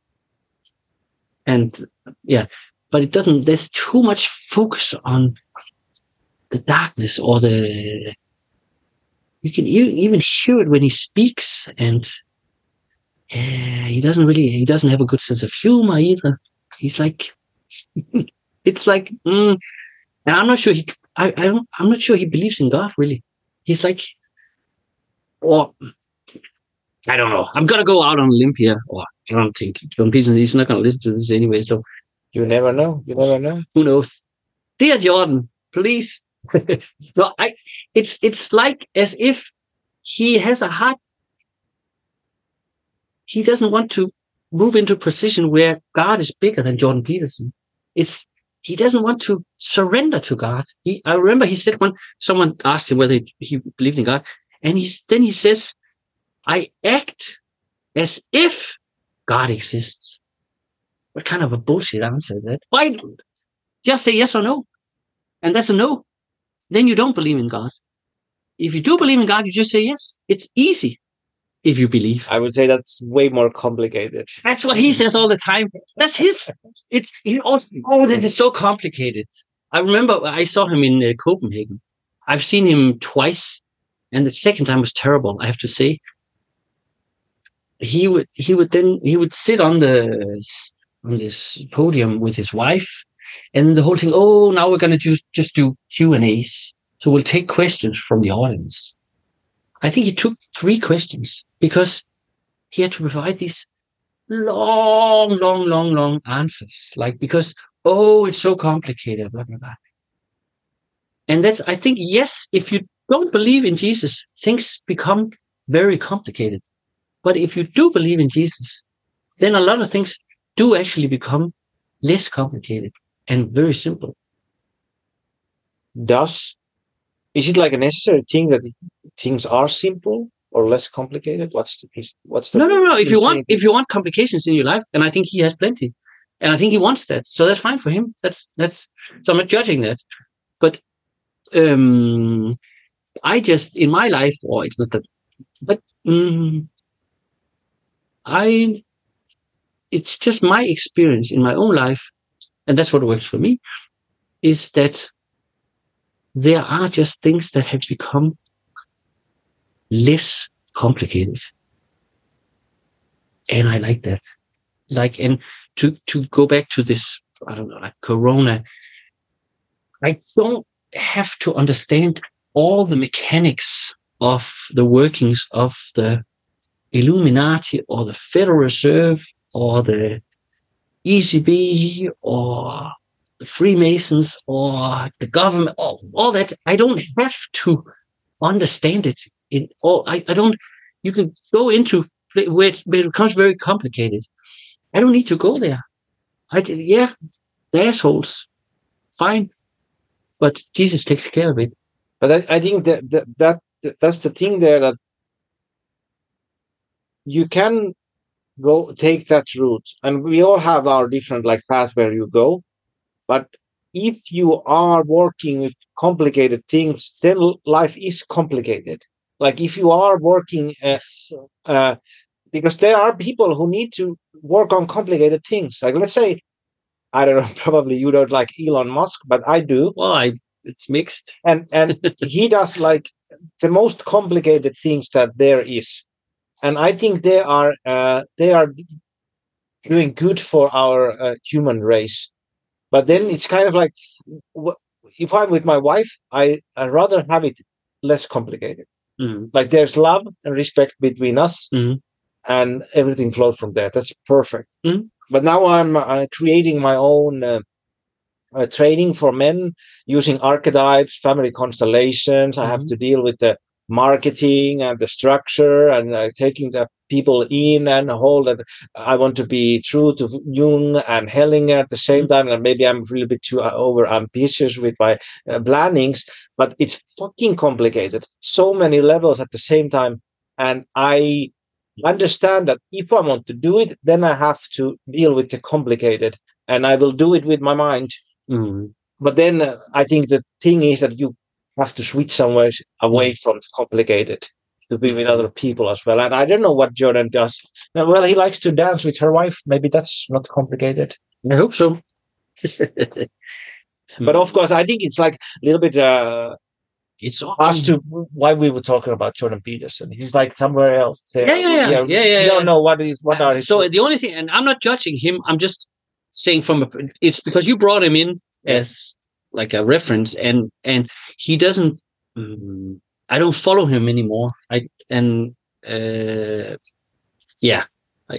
And yeah, but it doesn't, there's too much focus on the darkness or the, you can e- even hear it when he speaks, and yeah, he doesn't really, he doesn't have a good sense of humor either. He's like, it's like, mm, and I'm not sure he, I, I don't, I'm not sure he believes in God really. He's like, or I don't know, I'm going to go out on a limb here, or I don't think, Jordan Peterson, he's not going to listen to this anyway, so. You never know, you never know. Who knows? Dear Jordan, please. No, I, it's, it's like as if he has a heart. He doesn't want to move into a position where God is bigger than Jordan Peterson. It's, he doesn't want to surrender to God. He, I remember he said when someone asked him whether he, he believed in God, and he, then he says, I act as if God exists. What kind of a bullshit answer is that? Why just say yes or no? And that's a no. Then you don't believe in God. If you do believe in God, you just say yes. It's easy if you believe. I would say that's way more complicated. That's what he says all the time. That's his. It's he also, oh, that is so complicated. I remember I saw him in uh, Copenhagen. I've seen him twice, and the second time was terrible, I have to say. He would he would then he would sit on the on this podium with his wife, and the whole thing, oh, now we're going to just, just do Q and A's. So we'll take questions from the audience. I think he took three questions because he had to provide these long, long, long, long answers. Like, because, oh, it's so complicated, blah, blah, blah. And that's, I think, yes, if you don't believe in Jesus, things become very complicated. But if you do believe in Jesus, then a lot of things do actually become less complicated and very simple. Does is it like a necessary thing that things are simple or less complicated? What's the what's the no no no? If you want if you want complications in your life, and I think he has plenty, and I think he wants that, so that's fine for him. That's that's so I'm not judging that, but um, I just in my life, or it's not that, but um, I. It's just my experience in my own life, and that's what works for me, is that there are just things that have become less complicated. And I like that. Like, and to, to go back to this, I don't know, like Corona, I don't have to understand all the mechanics of the workings of the Illuminati or the Federal Reserve or the E C B, or the Freemasons, or the government, all, all that. I don't have to understand it. In all, I, I don't, you can go into where it, where it becomes very complicated. I don't need to go there. I Yeah, they're assholes. Fine. But Jesus takes care of it. But I, I think that, that that that's the thing there, that you can go take that route, and we all have our different like paths where you go, but if you are working with complicated things, then life is complicated. Like if you are working as uh, because there are people who need to work on complicated things, like let's say, I don't know, probably you don't like Elon Musk, but I do. Well, I, it's mixed, and and he does like the most complicated things that there is. And I think they are uh, they are doing good for our uh, human race. But then it's kind of like, wh- if I'm with my wife, I I'd rather have it less complicated. Mm-hmm. Like there's love and respect between us, mm-hmm. and everything flows from there. That's perfect. Mm-hmm. But now I'm uh, creating my own uh, uh, training for men using archetypes, family constellations. Mm-hmm. I have to deal with the marketing and the structure, and uh, taking the people in and hold that. I want to be true to Jung and Hellinger at the same time, and maybe I'm a little bit too uh, over ambitious with my uh, plannings, but it's fucking complicated, so many levels at the same time. And I understand that if I want to do it, then I have to deal with the complicated, and I will do it with my mind. Mm. But then uh, I think the thing is that you have to switch somewhere away from the complicated. to be with other people as well. And I don't know what Jordan does. Well, he likes to dance with her wife. Maybe that's not complicated. I hope so. But of course, I think it's like a little bit... Uh, It's us to why we were talking about Jordan Peterson. He's like somewhere else. There. Yeah, yeah, yeah, yeah. yeah, yeah you yeah. don't know what is what are his. So the only thing, and I'm not judging him. I'm just saying from a, it's because you brought him in as like a reference, and and he doesn't. Um, I don't follow him anymore. I and uh, yeah, I,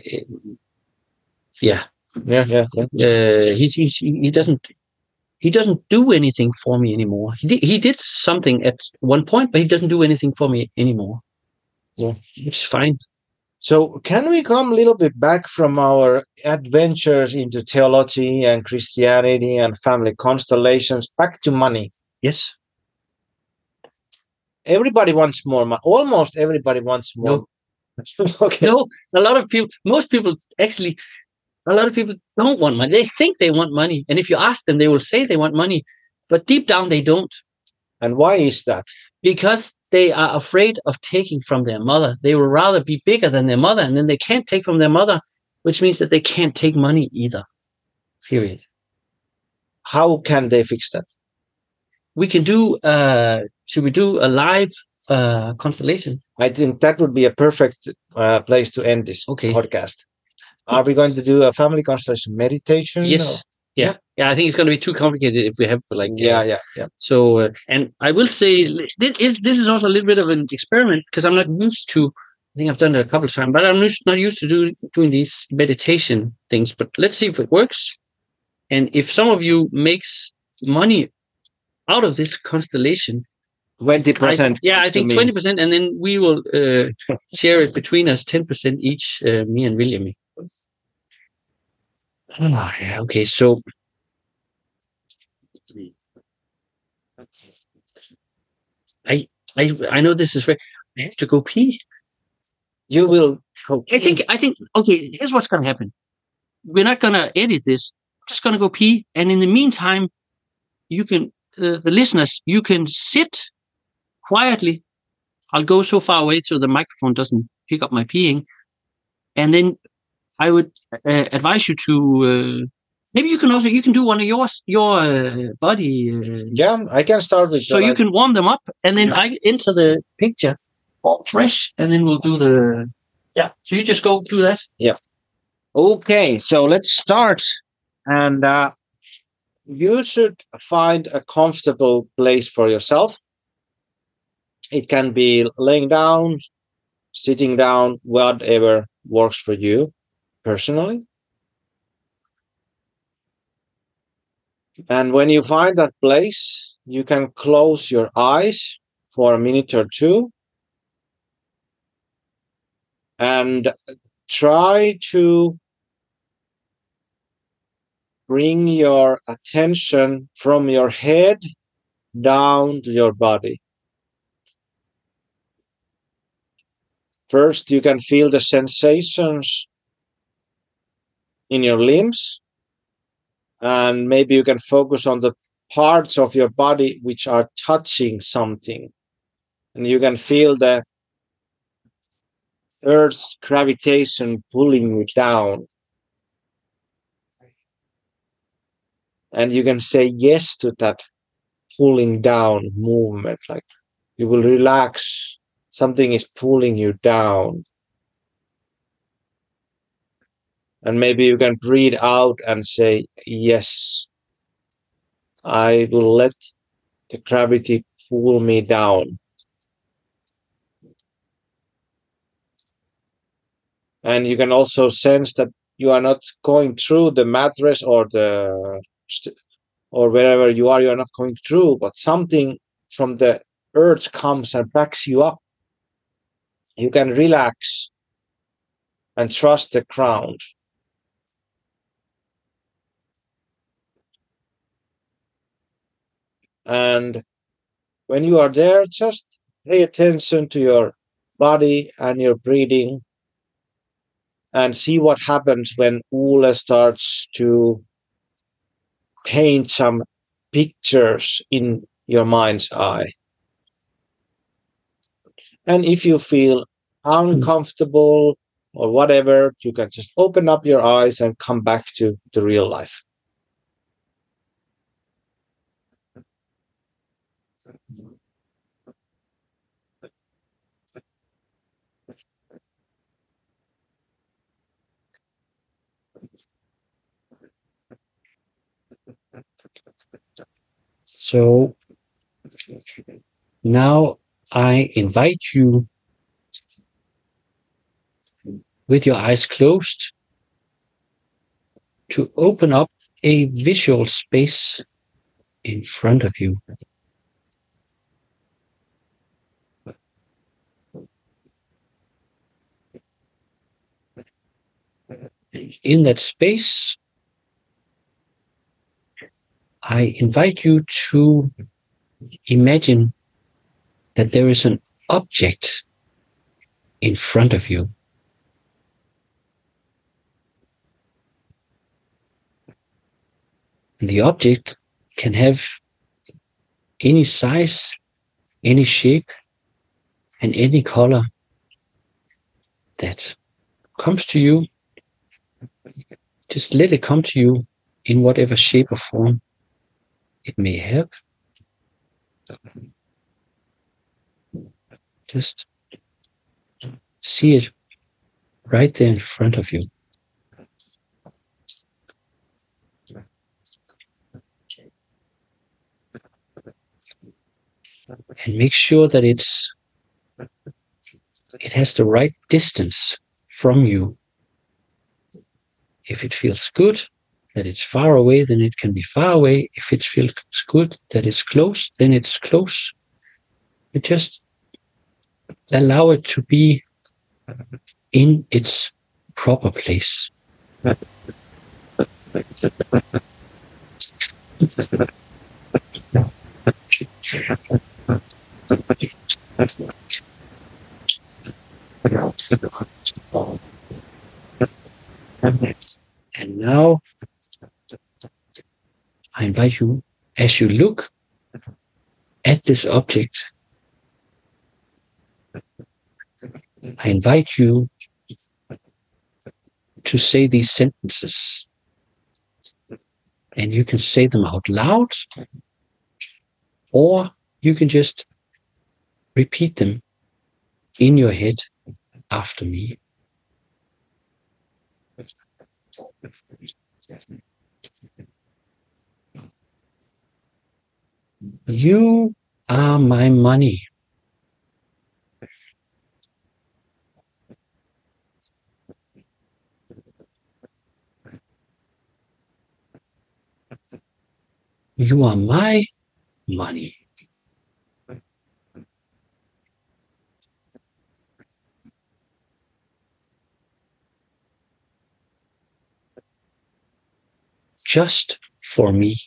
yeah, yeah, yeah. yeah. Uh, he's, he's he doesn't. He doesn't do anything for me anymore. He did, he did something at one point, but he doesn't do anything for me anymore. Yeah, it's fine. So can we come a little bit back from our adventures into theology and Christianity and family constellations back to money? Yes. Everybody wants more money. Almost everybody wants more. No. Okay. No, a lot of people, most people actually... A lot of people don't want money. They think they want money. And if you ask them, they will say they want money. But deep down, they don't. And why is that? Because they are afraid of taking from their mother. They will rather be bigger than their mother. And then they can't take from their mother, which means that they can't take money either. Period. How can they fix that? We can do, uh, should we do a live uh, constellation? I think that would be a perfect uh, place to end this okay. podcast. Are we going to do a family constellation meditation? Yes. No. Yeah. yeah. Yeah. I think it's going to be too complicated if we have like. Yeah. Uh, yeah. Yeah. So, uh, and I will say this, this is also a little bit of an experiment because I'm not used to, I think I've done it a couple of times, but I'm not used to do, doing these meditation things. But let's see if it works. And if some of you makes money out of this constellation, twenty percent. I, yeah, I think twenty percent. And then we will uh, share it between us, ten percent each, uh, me and William. Oh, yeah. Okay, so I I I know this is where I have to go pee. You will go pee. I think I think okay, here's what's gonna happen. We're not gonna edit this, I'm just gonna go pee, and in the meantime, you can uh, the listeners, you can sit quietly. I'll go so far away so the microphone doesn't pick up my peeing, and then I would uh, advise you to. Uh, maybe you can also you can do one of your your uh, body. Uh, yeah, I can start with. So you I... can warm them up, and then yeah. I enter the picture, all fresh, and then we'll do the. Yeah. So you just go do that. Yeah. Okay, so let's start, and uh, you should find a comfortable place for yourself. It can be laying down, sitting down, whatever works for you. Personally. And when you find that place, you can close your eyes for a minute or two and try to bring your attention from your head down to your body. First, you can feel the sensations in your limbs, and maybe you can focus on the parts of your body which are touching something, and you can feel the Earth's gravitation pulling you down, and you can say yes to that pulling down movement. Like you will relax, something is pulling you down. And maybe you can breathe out and say, yes, I will let the gravity pull me down. And you can also sense that you are not going through the mattress or the or wherever you are, you are not going through, but something from the earth comes and backs you up. You can relax and trust the ground. And when you are there, just pay attention to your body and your breathing and see what happens when Ole starts to paint some pictures in your mind's eye. And if you feel uncomfortable or whatever, you can just open up your eyes and come back to the real life. So now I invite you, with your eyes closed, to open up a visual space in front of you. And in that space, I invite you to imagine that there is an object in front of you. And the object can have any size, any shape, and any color that comes to you. Just let it come to you in whatever shape or form it may have. Just see it right there in front of you. And make sure that it's it has the right distance from you. If it feels good that it's far away, then it can be far away. If it feels good that it's close, then it's close. You just allow it to be in its proper place. And now I invite you, as you look at this object, I invite you to say these sentences, and you can say them out loud, or you can just repeat them in your head after me. You are my money. You are my money. Just for me.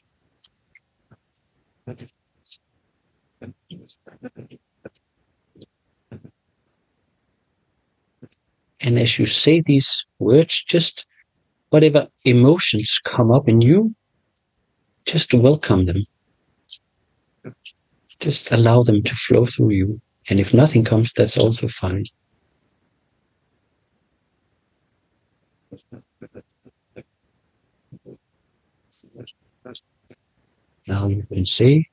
And as you say these words, just whatever emotions come up in you, just welcome them. Just allow them to flow through you. And if nothing comes, that's also fine. Now you can say,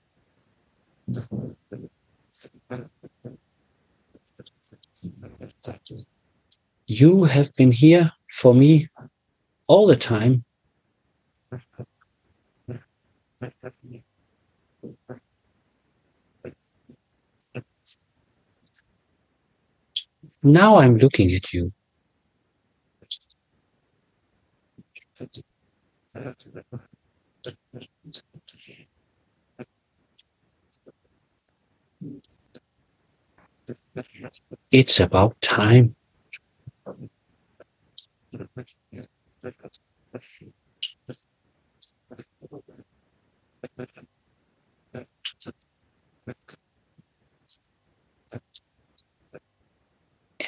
you have been here for me all the time. Now I'm looking at you. It's about time.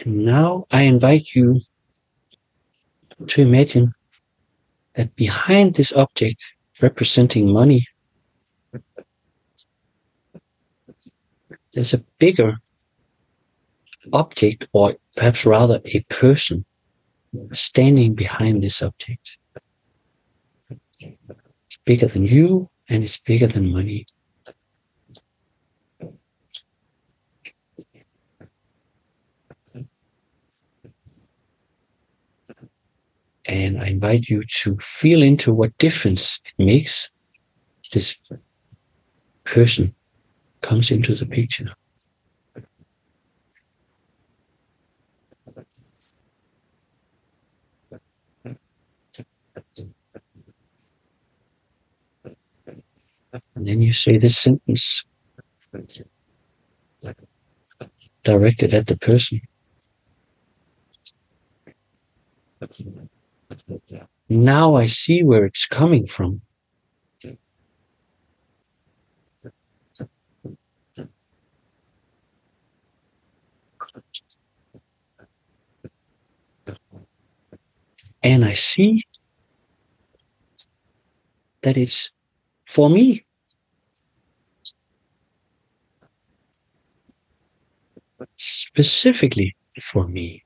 And now I invite you to imagine that behind this object representing money, there's a bigger object, or perhaps rather a person standing behind this object. It's bigger than you, and it's bigger than money. And I invite you to feel into what difference it makes this person comes into the picture. And then you say this sentence directed at the person. Now I see where it's coming from. And I see that it's for me. Specifically for me.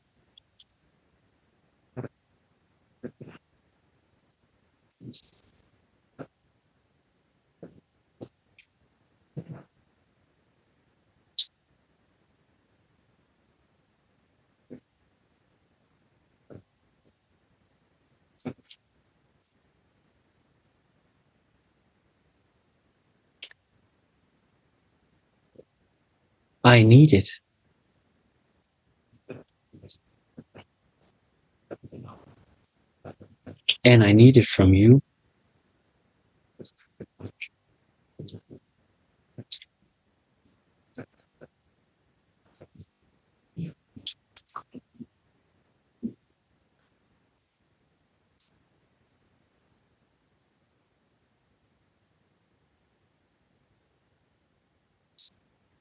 I need it. And I need it from you.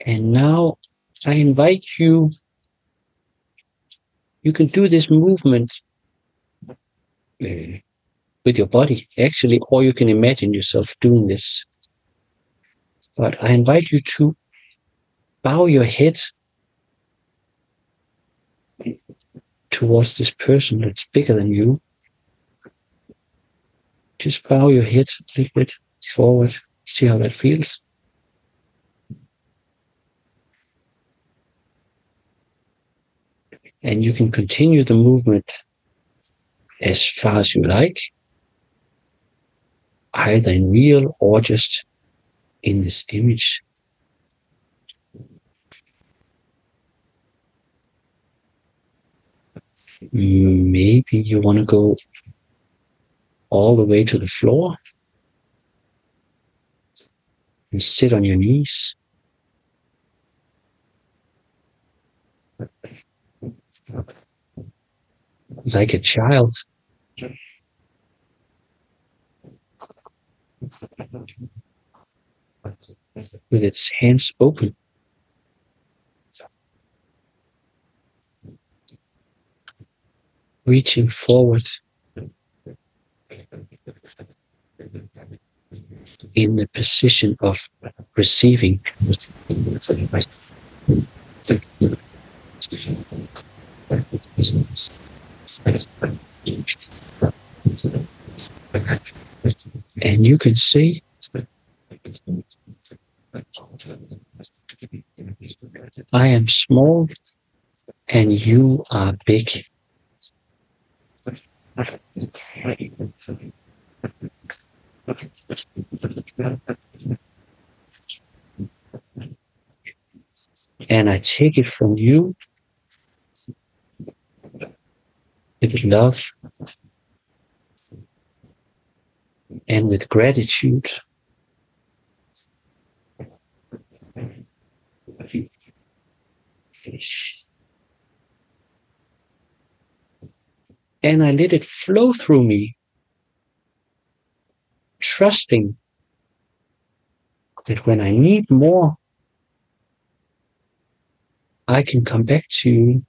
And now I invite you, you can do this movement uh, with your body, actually, or you can imagine yourself doing this. But I invite you to bow your head towards this person that's bigger than you. Just bow your head a little bit forward, see how that feels. And you can continue the movement as far as you like, either in real or just in this image. Maybe you want to go all the way to the floor and sit on your knees. Like a child. With its hands open. Reaching forward. In the position of receiving. And you can see I am small and you are big. And I take it from you with love and with gratitude. And I let it flow through me, trusting that when I need more, I can come back to you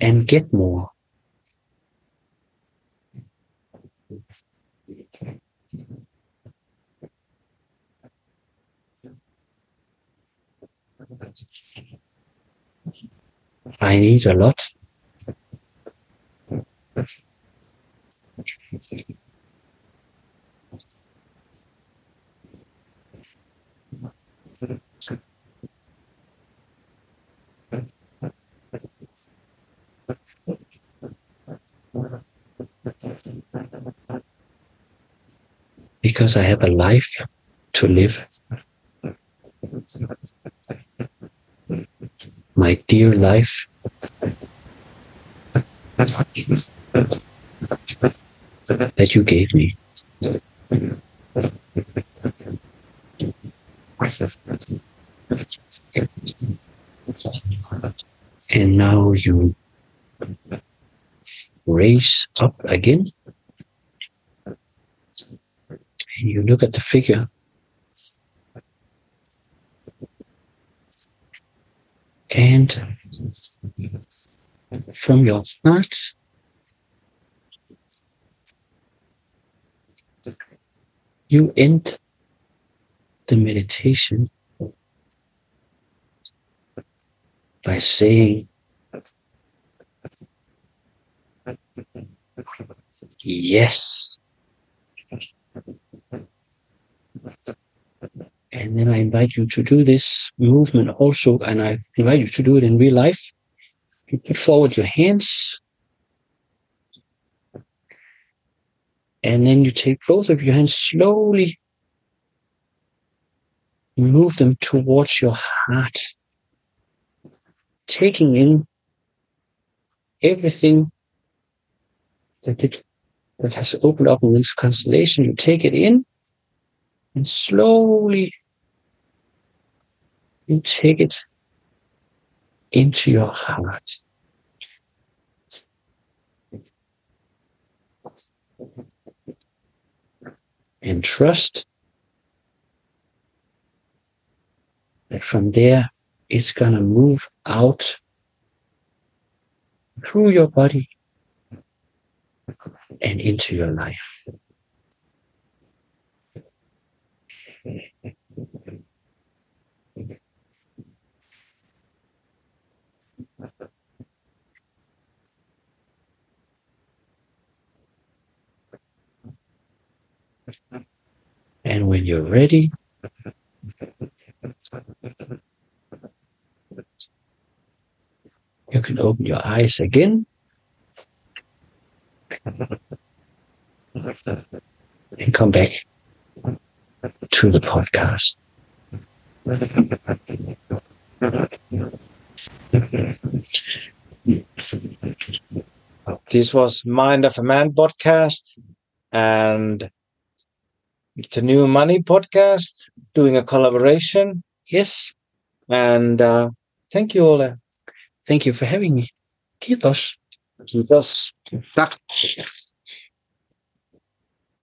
and get more. I need a lot. Because I have a life to live. My dear life. That you gave me. And now you raise up again. And you look at the figure. And from your heart, you end the meditation by saying, yes. And then I invite you to do this movement also, and I invite you to do it in real life. You put forward your hands, and then you take both of your hands slowly, move them towards your heart, taking in everything that it, that has opened up in this constellation. You take it in, and slowly you take it into your heart. And trust that from there it's going to move out through your body and into your life. And when you're ready, you can open your eyes again and come back to the podcast. This was Mind of a Man podcast and the New Money podcast, doing a collaboration. Yes. And uh, thank you, Ole. Thank you for having me. Keep us. Keep us.